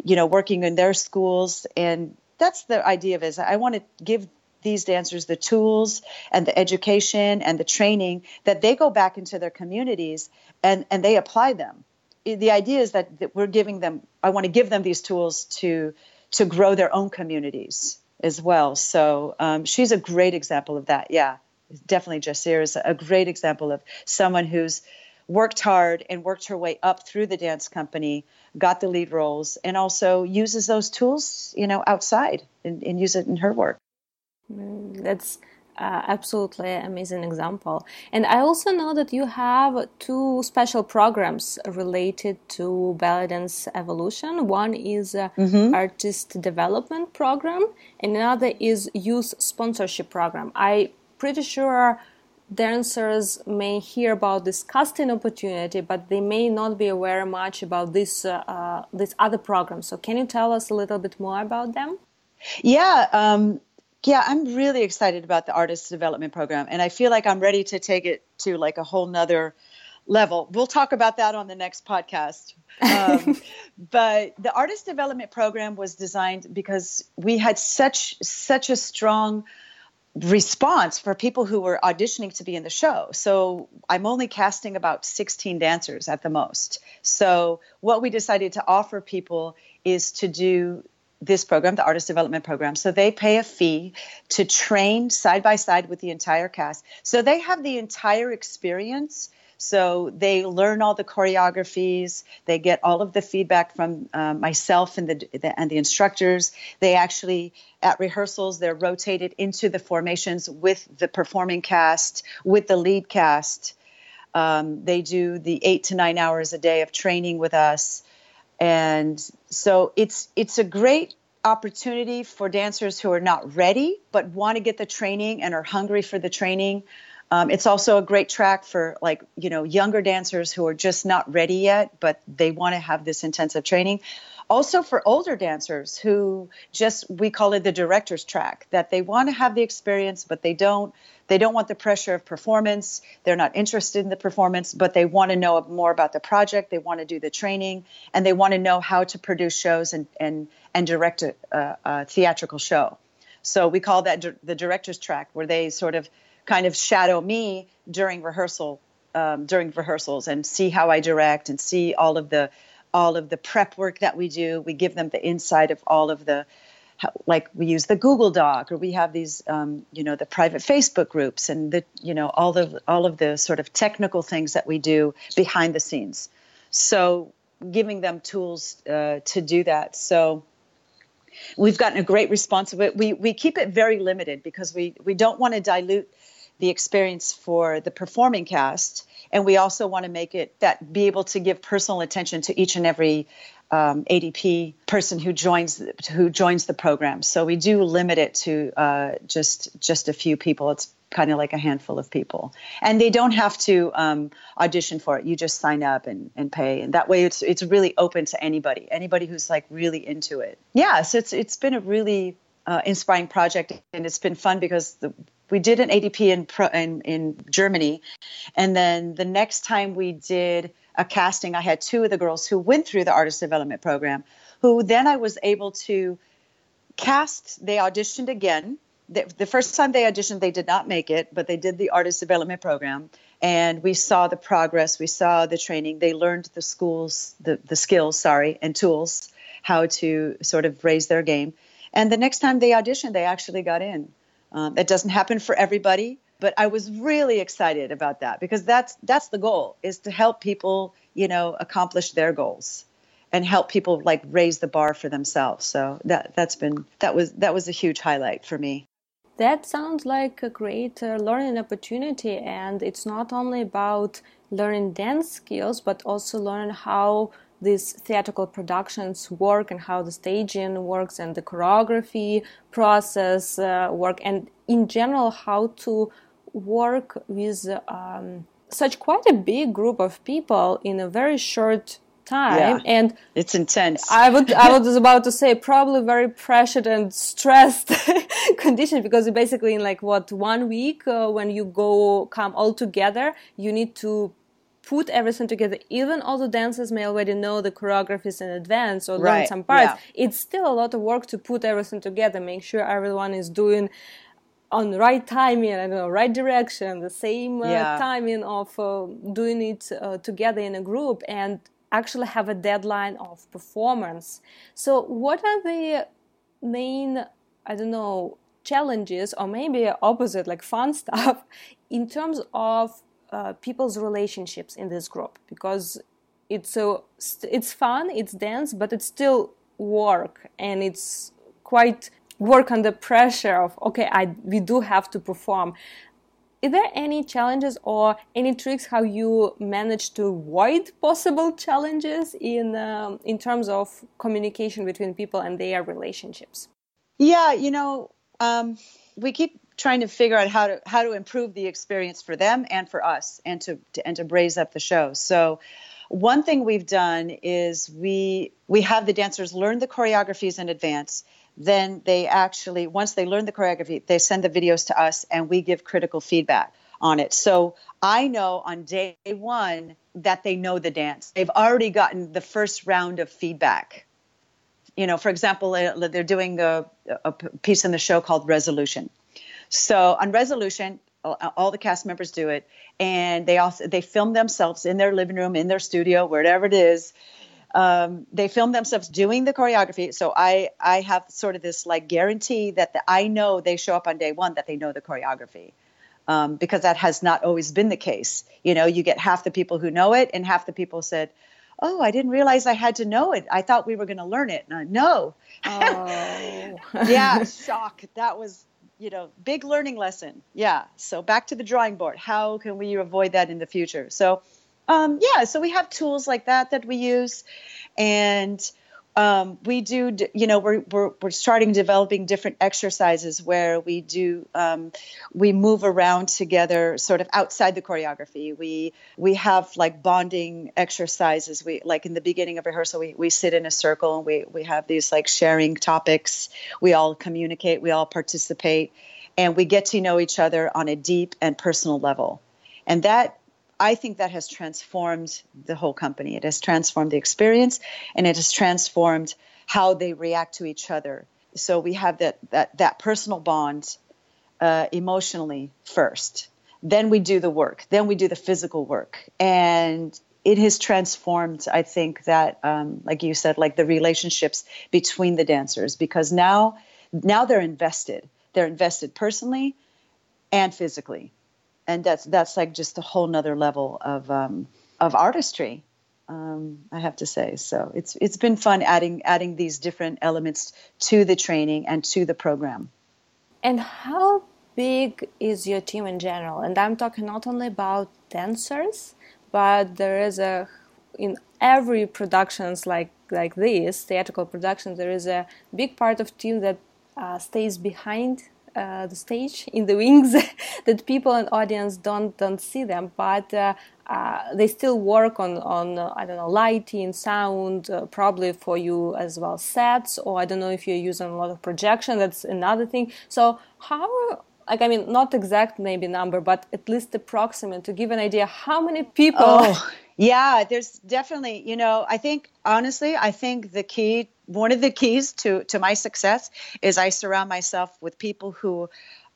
you know, working in their schools. And that's the idea of it. I want to give these dancers the tools and the education and the training that they go back into their communities and, and they apply them. The idea is that, that we're giving them, I want to give them these tools to to grow their own communities as well. So um, she's a great example of that. Yeah, definitely Jasira is a great example of someone who's worked hard and worked her way up through the dance company, got the lead roles, and also uses those tools, you know, outside and, and use it in her work. That's Uh, absolutely amazing example. And I also know that you have two special programs related to Ballet Dance Evolution. One is uh, mm-hmm. Artist Development Program, and another is Youth Sponsorship Program. I'm pretty sure dancers may hear about this casting opportunity, but they may not be aware much about this uh, uh, this other program. So can you tell us a little bit more about them? Yeah, um Yeah, I'm really excited about the Artist Development Program, and I feel like I'm ready to take it to like a whole nother level. We'll talk about that on the next podcast. Um, but the Artist Development Program was designed because we had such such a strong response for people who were auditioning to be in the show. So I'm only casting about sixteen dancers at the most. So what we decided to offer people is to do this program, the Artist Development Program. So they pay a fee to train side by side with the entire cast. So they have the entire experience. So they learn all the choreographies. They get all of the feedback from uh, myself and the, the and the instructors. They actually, at rehearsals, they're rotated into the formations with the performing cast, with the lead cast. Um, they do the eight to nine hours a day of training with us. And so it's it's a great opportunity for dancers who are not ready but want to get the training and are hungry for the training. Um, it's also a great track for, like, you know, younger dancers who are just not ready yet, but they want to have this intensive training. Also for older dancers who just, we call it the director's track, that they want to have the experience, but they don't, they don't want the pressure of performance. They're not interested in the performance, but they want to know more about the project. They want to do the training, and they want to know how to produce shows and, and, and direct a, a, a theatrical show. So we call that di- the director's track, where they sort of kind of shadow me during rehearsal, um, during rehearsals, and see how I direct and see all of the all of the prep work that we do. We give them the insight of all of the, how, like we use the Google Doc, or we have these, um, you know, the private Facebook groups, and the, you know, all the all of the sort of technical things that we do behind the scenes. So giving them tools uh, to do that. So. We've gotten a great response to it. We we keep it very limited because we, we don't want to dilute the experience for the performing cast, and we also want to make it that be able to give personal attention to each and every um, A D P person who joins who joins the program. So we do limit it to uh, just just a few people. It's kind of like a handful of people, and they don't have to um, audition for it. You just sign up and, and pay, and that way it's it's really open to anybody, anybody who's like really into it. Yeah, so it's it's been a really uh, inspiring project, and it's been fun because the, we did an A D P in, pro, in in Germany, and then the next time we did a casting, I had two of the girls who went through the artist development program, who then I was able to cast. They auditioned again. The first time they auditioned, they did not make it, but they did the artist development program, and we saw the progress. We saw the training. They learned the schools, the, the skills, sorry, and tools, how to sort of raise their game. And the next time they auditioned, they actually got in. Um, that doesn't happen for everybody, but I was really excited about that, because that's that's the goal, is to help people, you know, accomplish their goals. And help people like raise the bar for themselves. So that that's been that was that was a huge highlight for me. That sounds like a great uh, learning opportunity, and it's not only about learning dance skills, but also learn how these theatrical productions work and how the staging works and the choreography process uh, work, and in general how to work with um, such quite a big group of people in a very short time. Yeah, and it's intense. I would I was about to say probably very pressured and stressed condition, because basically in like what one week uh, when you go come all together, you need to put everything together. Even all the dancers may already know the choreographies in advance or right. learn some parts. Yeah. It's still a lot of work to put everything together, make sure everyone is doing on the right timing, I don't know, right direction, the same uh, yeah. timing of uh, doing it uh, together in a group, and actually have a deadline of performance. So what are the main, I don't know, challenges, or maybe opposite, like fun stuff, in terms of uh, people's relationships in this group? Because it's so it's fun, it's dance, but it's still work, and it's quite work under pressure of, okay, I we do have to perform. Is there any challenges or any tricks how you manage to avoid possible challenges in um, in terms of communication between people and their relationships? Yeah, you know, um, we keep trying to figure out how to how to improve the experience for them and for us, and to, to and to raise up the show. So one thing we've done is we we have the dancers learn the choreographies in advance. Then they actually, once they learn the choreography, they send the videos to us, and we give critical feedback on it. So I know on day one that they know the dance. They've already gotten the first round of feedback. You know, for example, they're doing a, a piece in the show called Resolution. So on Resolution, all the cast members do it, and they also they film themselves in their living room, in their studio, wherever it is. Um, they film themselves doing the choreography. So I, I have sort of this like guarantee that the, I know they show up on day one that they know the choreography. um, because that has not always been the case. You know, you get half the people who know it, and half the people said, oh, I didn't realize I had to know it. I thought we were going to learn it. And I, no. Oh. Yeah, shock. That was, you know, big learning lesson. Yeah. So back to the drawing board. How can we avoid that in the future? So, um, yeah, so we have tools like that that we use. And um, we do, you know, we're, we're, we're starting developing different exercises where we do, um, we move around together sort of outside the choreography. We, we have like bonding exercises. We, like in the beginning of rehearsal, we, we sit in a circle and we, we have these like sharing topics. We all communicate, we all participate, and we get to know each other on a deep and personal level. And that, I think that has transformed the whole company. It has transformed the experience, and it has transformed how they react to each other. So we have that that, that personal bond uh, emotionally first. Then we do the work. Then we do the physical work. And it has transformed, I think, that, um, like you said, like the relationships between the dancers, because now, now they're invested. They're invested personally and physically. And that's that's like just a whole nother level of um, of artistry, um, I have to say. So it's it's been fun adding adding these different elements to the training and to the program. And how big is your team in general? And I'm talking not only about dancers, but there is a in every productions like like this theatrical production, there is a big part of team that uh, stays behind. Uh, the stage in the wings that people and audience don't don't see them, but uh, uh, they still work on on uh, I don't know, lighting, sound, uh, probably for you as well, sets, or I don't know if you're using a lot of projection. That's another thing. So how, like, I mean, not exact maybe number, but at least approximate to give an idea how many people. Oh yeah, there's definitely, you know, I think honestly, I think the key. One of the keys to, to my success is I surround myself with people who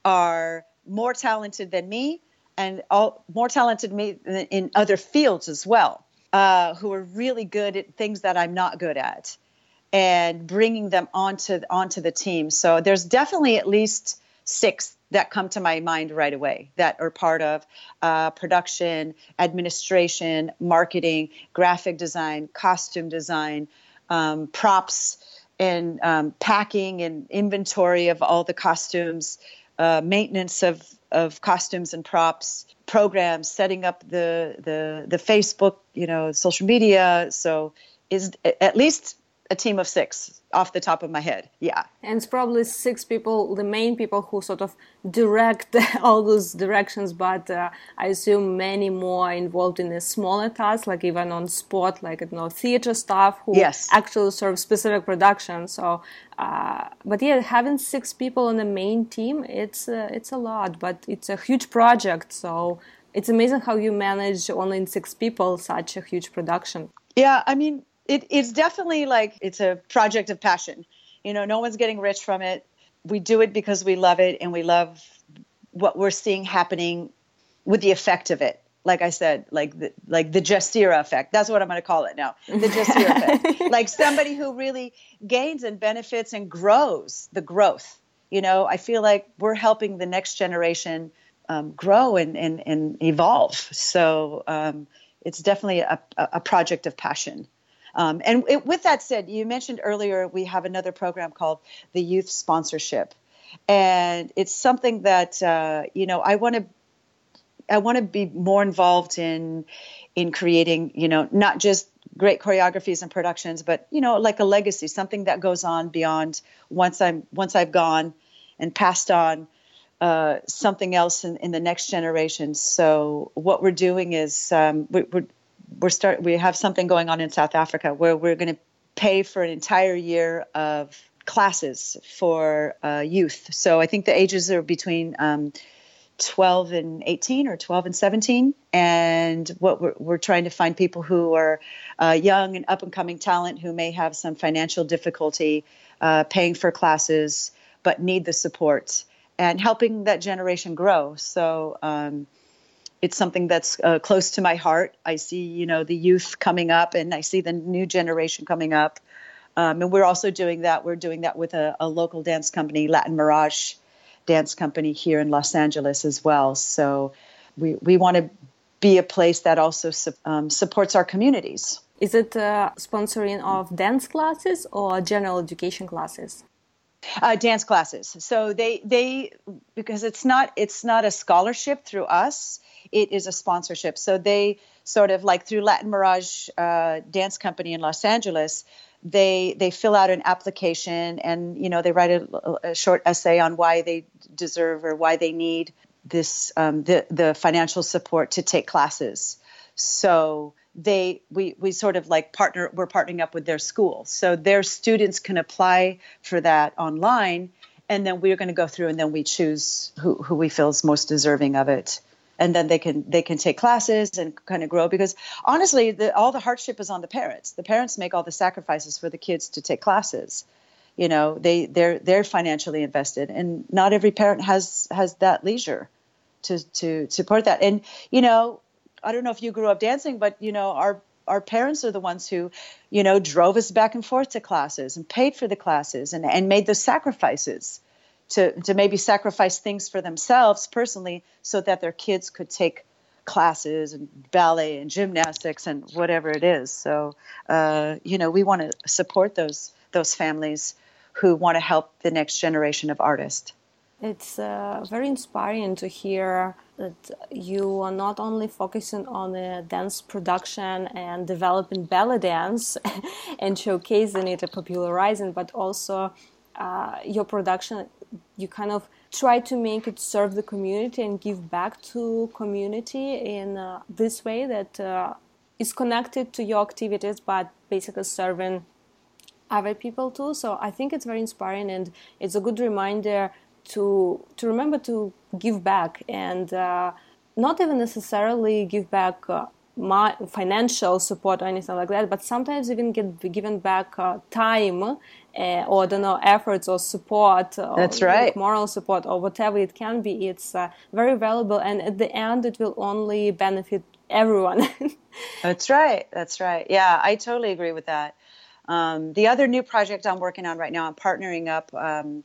are more talented than me and all, more talented than me in other fields as well, uh, who are really good at things that I'm not good at, and bringing them onto onto the team. So there's definitely at least six that come to my mind right away that are part of uh, production, administration, marketing, graphic design, costume design, Um, props, and um, packing and inventory of all the costumes, uh, maintenance of, of costumes and props, programs, setting up the, the the Facebook, you know, social media. So is at least a team of six off the top of my head. Yeah. And it's probably six people, the main people who sort of direct all those directions, but uh, I assume many more involved in the smaller tasks, like even on sport, like, you know, theater staff who yes. actually serve specific productions. So, uh, but yeah, having six people on the main team, it's uh, it's a lot, but it's a huge project. So it's amazing how you manage only in six people such a huge production. Yeah, I mean, It, it's definitely like it's a project of passion. You know, no one's getting rich from it. We do it because we love it, and we love what we're seeing happening with the effect of it. Like I said, like the, like the Jasira effect. That's what I'm going to call it now. The Jasira effect. Like somebody who really gains and benefits and grows, the growth. You know, I feel like we're helping the next generation um, grow and, and, and evolve. So um, it's definitely a, a project of passion. Um, and it, with that said, you mentioned earlier, we have another program called the Youth Sponsorship. And it's something that, uh, you know, I want to I want to be more involved in in creating, you know, not just great choreographies and productions, but, you know, like a legacy, something that goes on beyond once I'm once I've gone and passed on, uh, something else in, in the next generation. So what we're doing is um, we, we're We're start. We have something going on in South Africa where we're going to pay for an entire year of classes for uh, youth. So I think the ages are between um, twelve and eighteen, or twelve and seventeen. And what we're, we're trying to find people who are uh, young and up and coming talent who may have some financial difficulty uh, paying for classes, but need the support, and helping that generation grow. So. Um, It's something that's uh, close to my heart. I see, you know, the youth coming up, and I see the new generation coming up. Um, and we're also doing that. We're doing that with a, a local dance company, Latin Mirage, dance company here in Los Angeles as well. So we, we want to be a place that also su- um, supports our communities. Is it uh, sponsoring of dance classes or general education classes? Uh, dance classes. So they they because it's not it's not a scholarship through us. It is a sponsorship. So they sort of like through Latin Mirage uh, Dance Company in Los Angeles. They they fill out an application and you know they write a, a short essay on why they deserve or why they need this um, the the financial support to take classes. So they we we sort of like partner we're partnering up with their school, so their students can apply for that online, and then we're going to go through and then we choose who who we feel is most deserving of it, and then they can they can take classes and kind of grow, because honestly the, all the hardship is on the parents. The parents make all the sacrifices for the kids to take classes. You know, they they're they're financially invested, and not every parent has has that leisure to to support that. And you know, I don't know if you grew up dancing, but, you know, our, our parents are the ones who, you know, drove us back and forth to classes and paid for the classes and, and made those sacrifices to, to maybe sacrifice things for themselves personally so that their kids could take classes and ballet and gymnastics and whatever it is. So, uh, you know, we want to support those those families who want to help the next generation of artists. It's uh, very inspiring to hear that you are not only focusing on the dance production and developing ballet dance and showcasing it and popularizing, but also uh, your production, you kind of try to make it serve the community and give back to community in uh, this way that uh, is connected to your activities, but basically serving other people too. So I think it's very inspiring, and it's a good reminder to to remember to give back, and uh, not even necessarily give back uh, my financial support or anything like that, but sometimes even get given back uh, time uh, or I don't know efforts or support. Or That's right. Moral support or whatever it can be. It's uh, very valuable, and at the end, it will only benefit everyone. That's right. That's right. Yeah, I totally agree with that. Um, the other new project I'm working on right now, I'm partnering up um,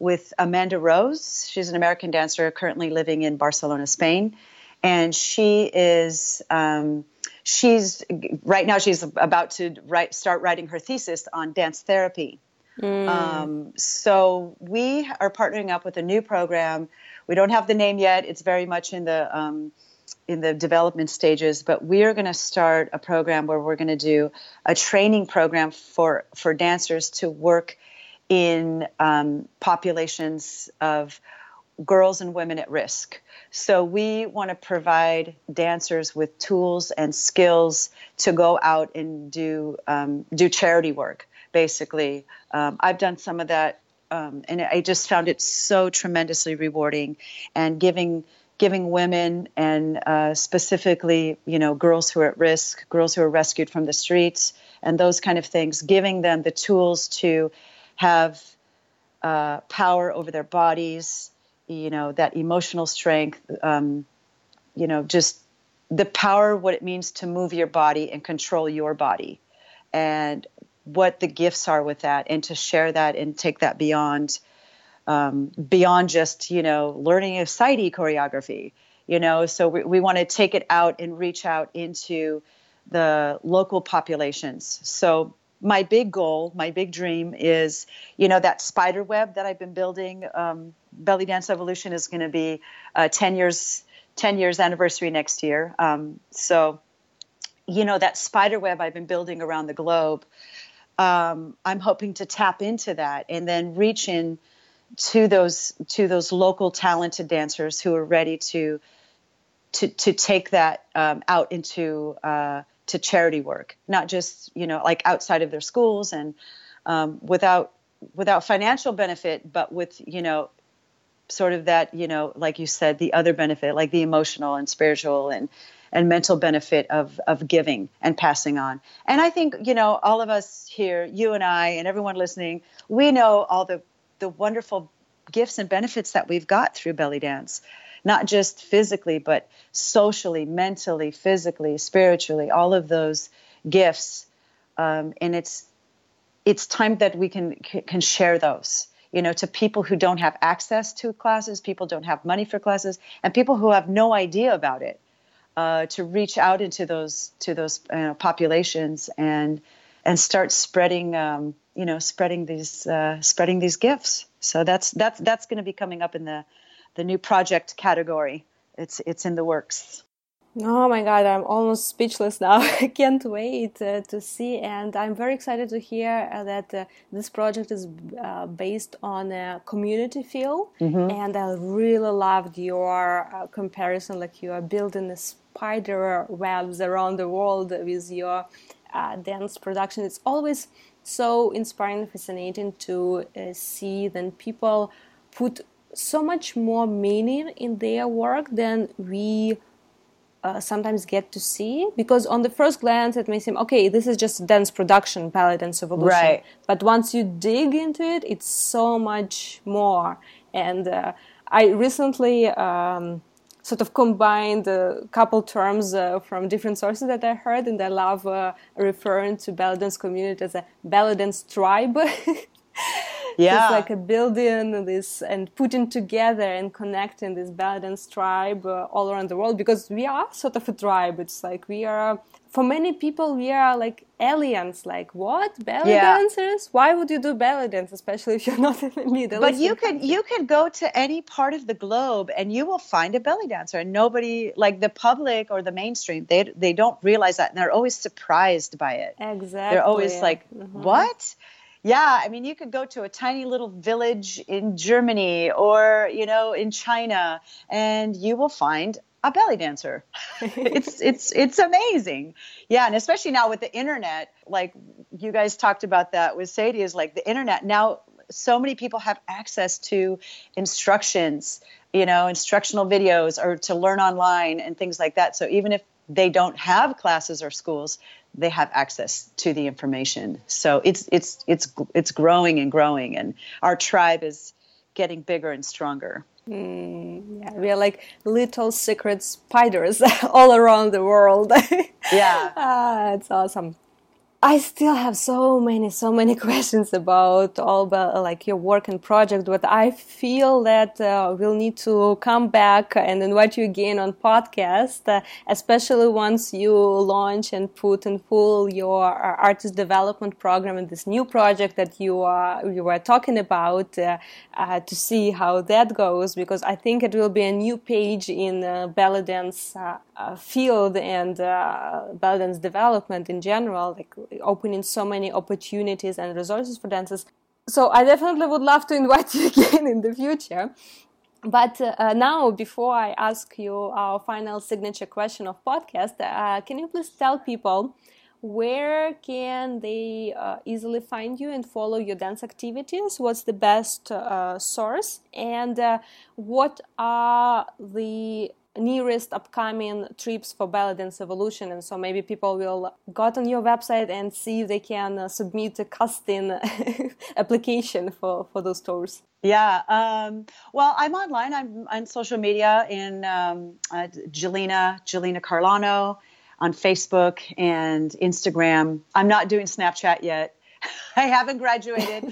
with Amanda Rose. She's an American dancer currently living in Barcelona, Spain. And she is, um, she's, right now she's about to write, start writing her thesis on dance therapy. Mm. Um, so we are partnering up with a new program. We don't have the name yet. It's very much in the um, in the development stages, but we are going to start a program where we're going to do a training program for, for dancers to work in um, populations of girls and women at risk. So we want to provide dancers with tools and skills to go out and do um, do charity work, basically. Um, I've done some of that, um, and I just found it so tremendously rewarding, and giving giving women and uh, specifically, you know, girls who are at risk, girls who are rescued from the streets and those kind of things, giving them the tools to have uh, power over their bodies, you know, that emotional strength, um, you know, just the power, what it means to move your body and control your body, and what the gifts are with that, and to share that and take that beyond Um, beyond just, you know, learning a Saidi choreography, you know. So we, we want to take it out and reach out into the local populations. So my big goal, my big dream is, you know, that spider web that I've been building. Um, Belly Dance Evolution is going to be uh, ten years, ten years anniversary next year. Um, so, you know, that spider web I've been building around the globe, um, I'm hoping to tap into that and then reach in to those to those local talented dancers who are ready to to to take that um, out into uh, to charity work, not just, you know, like outside of their schools and um, without without financial benefit, but with, you know, sort of that, you know, like you said, the other benefit, like the emotional and spiritual and and mental benefit of of giving and passing on. And I think, you know, all of us here, you and I and everyone listening, we know all the the wonderful gifts and benefits that we've got through belly dance, not just physically, but socially, mentally, physically, spiritually, all of those gifts. Um, and it's, it's time that we can, can share those, you know, to people who don't have access to classes, people don't have money for classes, and people who have no idea about it, uh, to reach out into those to those uh, populations and and start spreading, um, you know, spreading these uh, spreading these gifts. So that's that's that's going to be coming up in the the new project category. It's it's in the works. Oh my God, I'm almost speechless now. I can't wait uh, to see, and I'm very excited to hear uh, that uh, this project is uh, based on a community feel, mm-hmm. and I really loved your uh, comparison, like you are building the spider webs around the world with your uh, dance production. It's always so inspiring and fascinating to uh, see then people put so much more meaning in their work than we Uh, sometimes get to see, because on the first glance it may seem, okay, this is just dance production, Ballet Dance Evolution, right? But once you dig into it, it's so much more. And uh, I recently um, sort of combined a couple terms uh, from different sources that I heard, and I love uh, referring to ballet dance community as a ballet dance tribe. Yeah, it's like a building this and putting together and connecting this ballet dance tribe uh, all around the world, because we are sort of a tribe. It's like we are, for many people, we are like aliens. Like, what, ballet yeah. dancers? Why would you do ballet dance, especially if you're not in the middle? But you could you could go to any part of the globe and you will find a belly dancer, and nobody, like the public or the mainstream, they they don't realize that, and they're always surprised by it. Exactly, they're always like, mm-hmm. what? Yeah, I mean, you could go to a tiny little village in Germany or, you know, in China, and you will find a belly dancer. It's it's it's amazing. Yeah, and especially now with the internet, like you guys talked about that with Sadie, is like the internet. Now so many people have access to instructions, you know, instructional videos, or to learn online and things like that. So even if they don't have classes or schools, they have access to the information. So it's it's it's it's growing and growing, and our tribe is getting bigger and stronger. Mm, yeah, we are like little secret spiders all around the world. Yeah, ah, it's awesome. I still have so many, so many questions about all about like your work and project, but I feel that uh, we'll need to come back and invite you again on podcast, uh, especially once you launch and put in full your uh, artist development program and this new project that you are you were talking about, uh, uh, to see how that goes, because I think it will be a new page in uh, ballet dance uh, uh, field and uh, ballet dance development in general, like opening so many opportunities and resources for dancers. So I definitely would love to invite you again in the future. But uh, now, before I ask you our final signature question of podcast, uh, can you please tell people where can they uh, easily find you and follow your dance activities? What's the best uh, source? And uh, what are the nearest upcoming trips for Ballet Dance Evolution? And so maybe people will go on your website and see if they can uh, submit a casting application for, for those tours. Yeah, um, well, I'm online. I'm on social media in um, uh, Jillina, Jillina Carlano on Facebook and Instagram. I'm not doing Snapchat yet. I haven't graduated.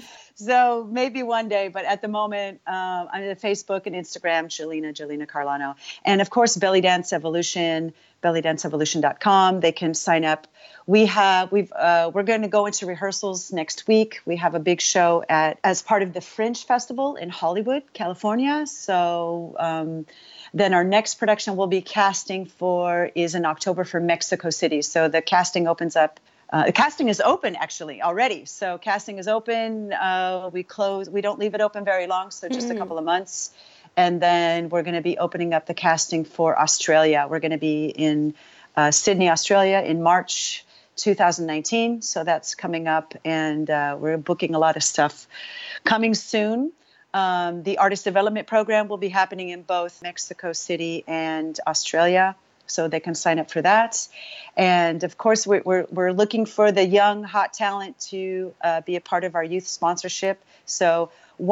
So maybe one day, but at the moment, uh, I'm on Facebook and Instagram, Jillina, Jillina Carlano. And of course, Belly Dance Evolution, belly dance evolution dot com. They can sign up. We have, we've, uh, we're going to go into rehearsals next week. We have a big show at, as part of the Fringe Festival in Hollywood, California. So, um, then our next production we'll be casting for is in October for Mexico City. So the casting opens up. Uh, the casting is open, actually, already. So casting is open. Uh, we close. We don't leave it open very long, so just mm-hmm. a couple of months. And then we're going to be opening up the casting for Australia. We're going to be in uh, Sydney, Australia in March two thousand nineteen. So that's coming up, and uh, we're booking a lot of stuff coming soon. Um, the artist development program will be happening in both Mexico City and Australia. So they can sign up for that. And of course, we're, we're, we're looking for the young, hot talent to uh, be a part of our youth sponsorship. So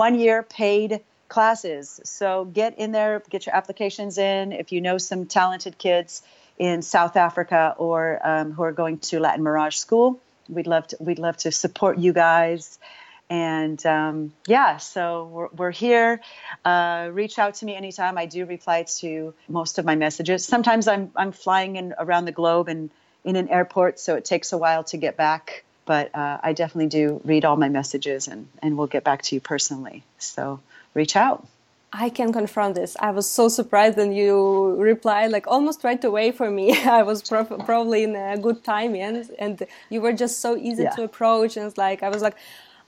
one year paid classes. So get in there, get your applications in. If you know some talented kids in South Africa or um, who are going to Latin Mirage School, we'd love to, we'd love to support you guys. And um, yeah, so we're, we're here. Uh, reach out to me anytime. I do reply to most of my messages. Sometimes I'm I'm flying in around the globe and in an airport, so it takes a while to get back. But uh, I definitely do read all my messages, and, and we'll get back to you personally. So reach out. I can confirm this. I was so surprised when you replied, like almost right away for me. I was pro- probably in a good time, and, and you were just so easy yeah. to approach. And it's like I was like,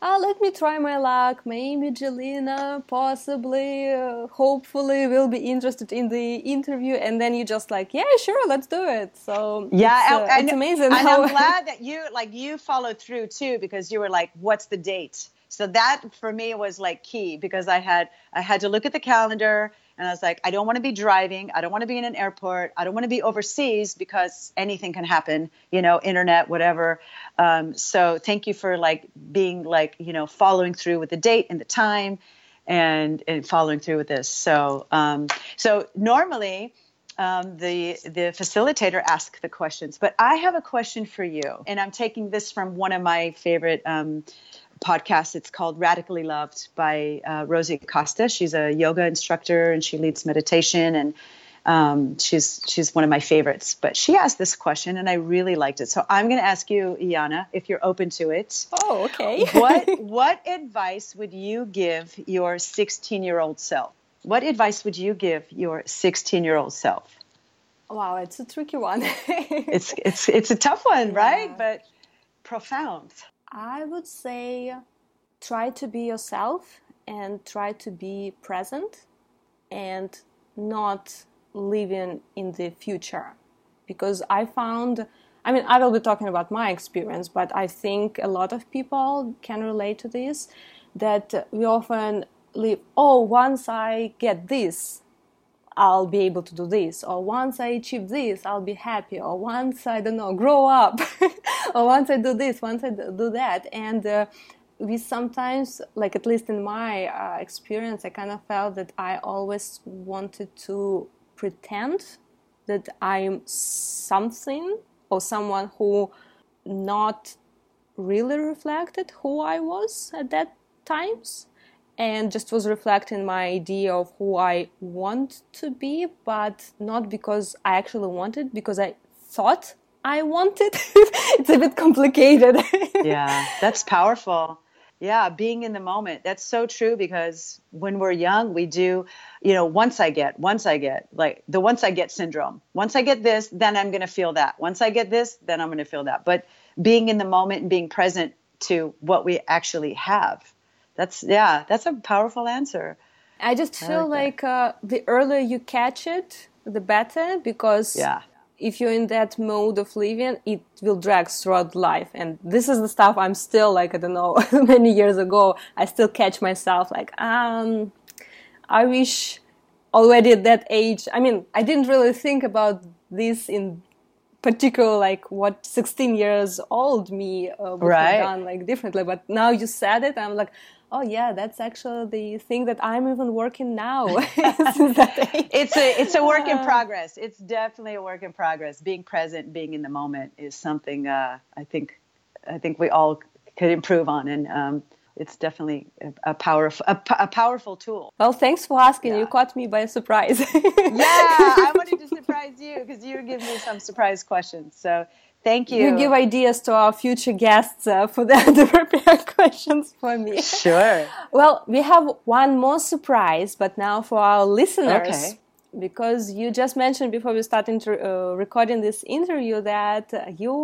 ah, let me try my luck. Maybe Jillina, possibly, uh, hopefully will be interested in the interview. And then you just like, yeah, sure, let's do it. So yeah, it's, uh, and, it's amazing. And how- I'm glad that you like you followed through too, because you were like, what's the date? So that for me was like key, because I had I had to look at the calendar and I was like, I don't want to be driving. I don't want to be in an airport. I don't want to be overseas because anything can happen, you know, internet, whatever. Um, so thank you for like being like, you know, following through with the date and the time and, and following through with this. So um, so normally um, the the facilitator asks the questions, but I have a question for you. And I'm taking this from one of my favorite um podcast. It's called Radically Loved by uh, Rosie Costa. She's a yoga instructor and she leads meditation, and um, she's she's one of my favorites. But she asked this question and I really liked it. So I'm going to ask you, Jana, if you're open to it. Oh, okay. what what advice would you give your sixteen-year-old self? What advice would you give your sixteen-year-old self? Wow, it's a tricky one. it's it's it's a tough one, yeah. right? But profound. I would say try to be yourself and try to be present and not living in the future. Because I found, I mean, I will be talking about my experience, but I think a lot of people can relate to this, that we often live, oh, once I get this, I'll be able to do this, or once I achieve this, I'll be happy, or once, I don't know, grow up, or once I do this, once I do that. And uh, we sometimes, like at least in my uh, experience, I kind of felt that I always wanted to pretend that I'm something or someone who not really reflected who I was at that times. And just was reflecting my idea of who I want to be, but not because I actually wanted, because I thought I wanted. It's a bit complicated. Yeah, that's powerful. Yeah, being in the moment. That's so true, because when we're young, we do, you know, once I get, once I get, like the once I get syndrome. Once I get this, then I'm going to feel that. Once I get this, then I'm going to feel that. But being in the moment and being present to what we actually have. That's, yeah, that's a powerful answer. I just feel I like, like uh, the earlier you catch it, the better, because yeah. if you're in that mode of living, it will drag throughout life. And this is the stuff I'm still like, I don't know, many years ago, I still catch myself like, um, I wish already at that age. I mean, I didn't really think about this in particular, like what sixteen years old me uh, would right. have done like differently. But now you said it, I'm like, oh yeah, that's actually the thing that I'm even working now. it's a it's a work in progress. It's definitely a work in progress. Being present, being in the moment is something uh, I think I think we all could improve on, and um, it's definitely a, a powerful a, a powerful tool. Well, thanks for asking. Yeah. You caught me by surprise. Yeah, I wanted to surprise you because you give me some surprise questions. So. Thank you. You give ideas to our future guests uh, for them to prepare questions for me. Sure. Well, we have one more surprise, but now for our listeners. Okay. Because you just mentioned before we start inter- uh, recording this interview that uh, you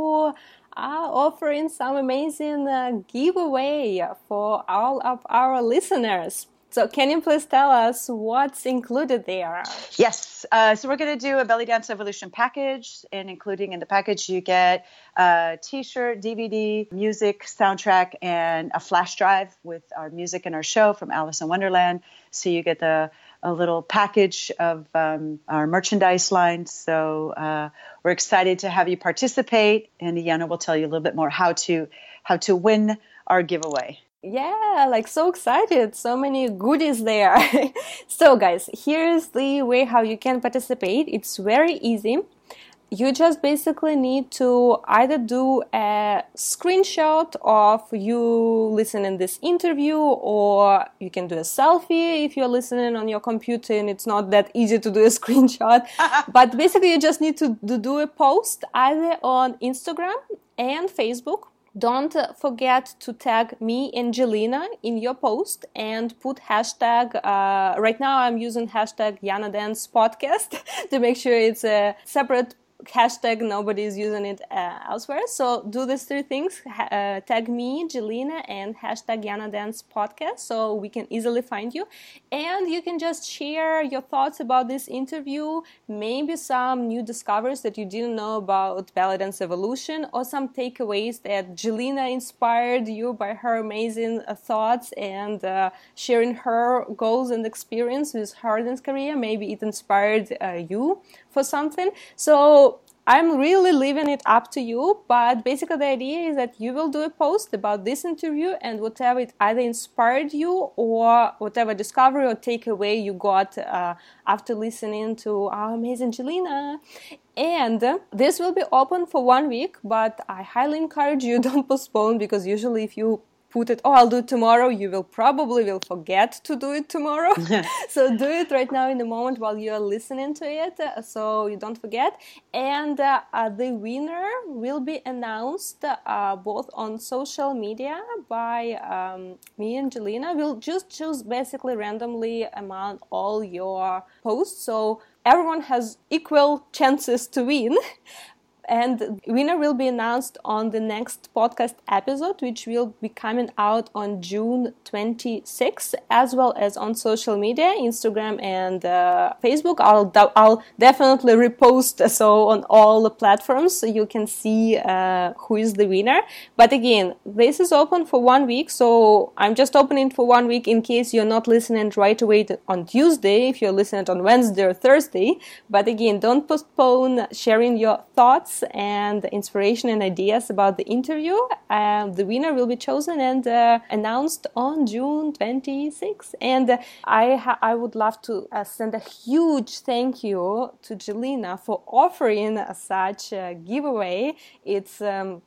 are offering some amazing uh, giveaway for all of our listeners. So can you please tell us what's included there? Yes. Uh, so we're going to do a Belly Dance Evolution package, and including in the package you get a T-shirt, D V D, music, soundtrack, and a flash drive with our music and our show from Alice in Wonderland. So you get the a little package of um, our merchandise line. So uh, we're excited to have you participate. And Jana will tell you a little bit more how to how to win our giveaway. Yeah, like so excited. So many goodies there. So guys, here's the way how you can participate. It's very easy. you just basically need to either do a screenshot of you listening this interview, or you can do a selfie if you're listening on your computer and it's not that easy to do a screenshot. But basically you just need to do a post either on Instagram and Facebook. Don't forget to tag me and Jillina in your post and put hashtag, uh, right now I'm using hashtag Jana Dance Podcast to make sure it's a separate hashtag, nobody's using it uh, elsewhere. So do these three things, uh, tag me, Jillina, and hashtag Jana Dance Podcast, so we can easily find you. And you can just share your thoughts about this interview, maybe some new discoveries that you didn't know about Ballet Dance Evolution, or some takeaways that Jillina inspired you by her amazing uh, thoughts and uh, sharing her goals and experience with her dance career. Maybe it inspired uh, you for something. So I'm really leaving it up to you, but basically the idea is that you will do a post about this interview and whatever it either inspired you or whatever discovery or takeaway you got uh, after listening to our amazing Jillina. And this will be open for one week, but I highly encourage you, don't postpone, because usually if you put it, oh, I'll do it tomorrow, you will probably will forget to do it tomorrow. So do it right now in the moment while you're listening to it, uh, so you don't forget. And uh, uh, the winner will be announced uh, both on social media by um, me and Jillina. We'll just choose basically randomly among all your posts, so everyone has equal chances to win. And the winner will be announced on the next podcast episode, which will be coming out on June twenty-sixth, as well as on social media, Instagram and uh, Facebook. I'll I'll definitely repost, so on all the platforms you can see uh, who is the winner. But again, this is open for one week, so I'm just opening for one week in case you're not listening right away on Tuesday, if you're listening on Wednesday or Thursday. But again, don't postpone sharing your thoughts and inspiration and ideas about the interview. Uh, the winner will be chosen and uh, announced on June twenty-sixth. And uh, I ha- I would love to uh, send a huge thank you to Jillina for offering uh, such a giveaway. It's um,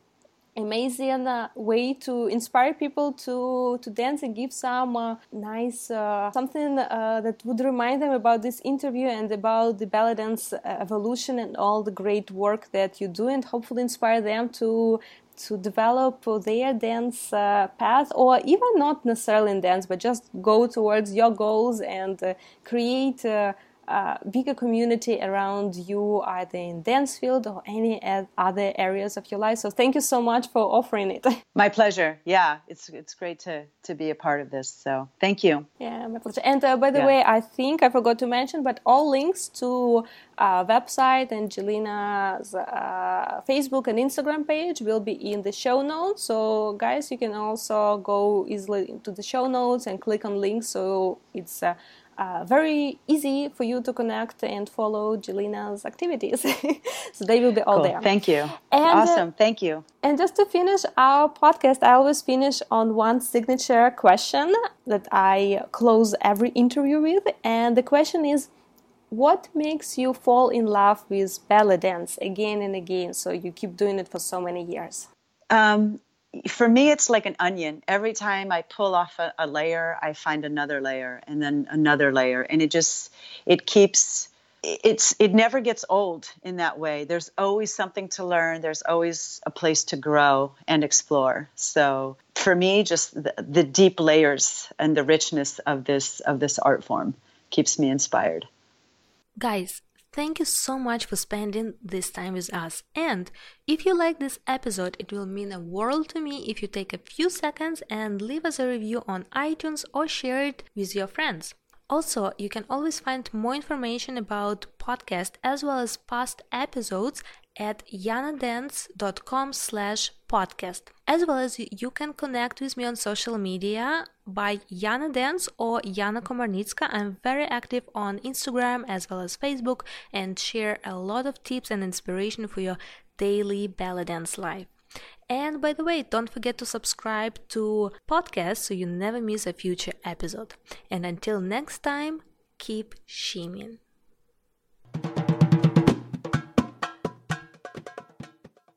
amazing uh, way to inspire people to to dance and give some uh, nice uh, something uh, that would remind them about this interview and about the ballet dance uh, evolution and all the great work that you do, and hopefully inspire them to to develop their dance uh, path, or even not necessarily in dance, but just go towards your goals and uh, create uh, Uh, bigger community around you, either in dance field or any other areas of your life. So thank you so much for offering it. My pleasure. Yeah, it's it's great to to be a part of this. So thank you. Yeah, my pleasure. And uh, by the yeah. way, I think I forgot to mention, but all links to uh, website and Jillina's uh, Facebook and Instagram page will be in the show notes. So guys, you can also go easily into the show notes and click on links. So it's Uh, Uh, very easy for you to connect and follow Jillina's activities. So they will be all cool. there. Thank you. And, awesome. Uh, Thank you. And just to finish our podcast, I always finish on one signature question that I close every interview with. And the question is, what makes you fall in love with ballet dance again and again, so you keep doing it for so many years? Um, For me, it's like an onion. Every time I pull off a, a layer, I find another layer and then another layer. And it just, it keeps, it's it never gets old in that way. There's always something to learn. There's always a place to grow and explore. So for me, just the, the deep layers and the richness of this of this art form keeps me inspired. Guys, thank you so much for spending this time with us. And if you like this episode, it will mean a world to me if you take a few seconds and leave us a review on iTunes or share it with your friends. Also, you can always find more information about podcast as well as past episodes at janadance dot com slash podcast. As well as you can connect with me on social media by Jana Dance or Jana Komarnicka. I'm very active on Instagram as well as Facebook and share a lot of tips and inspiration for your daily ballet dance life. And by the way, don't forget to subscribe to podcasts so you never miss a future episode. And until next time, keep shimmying.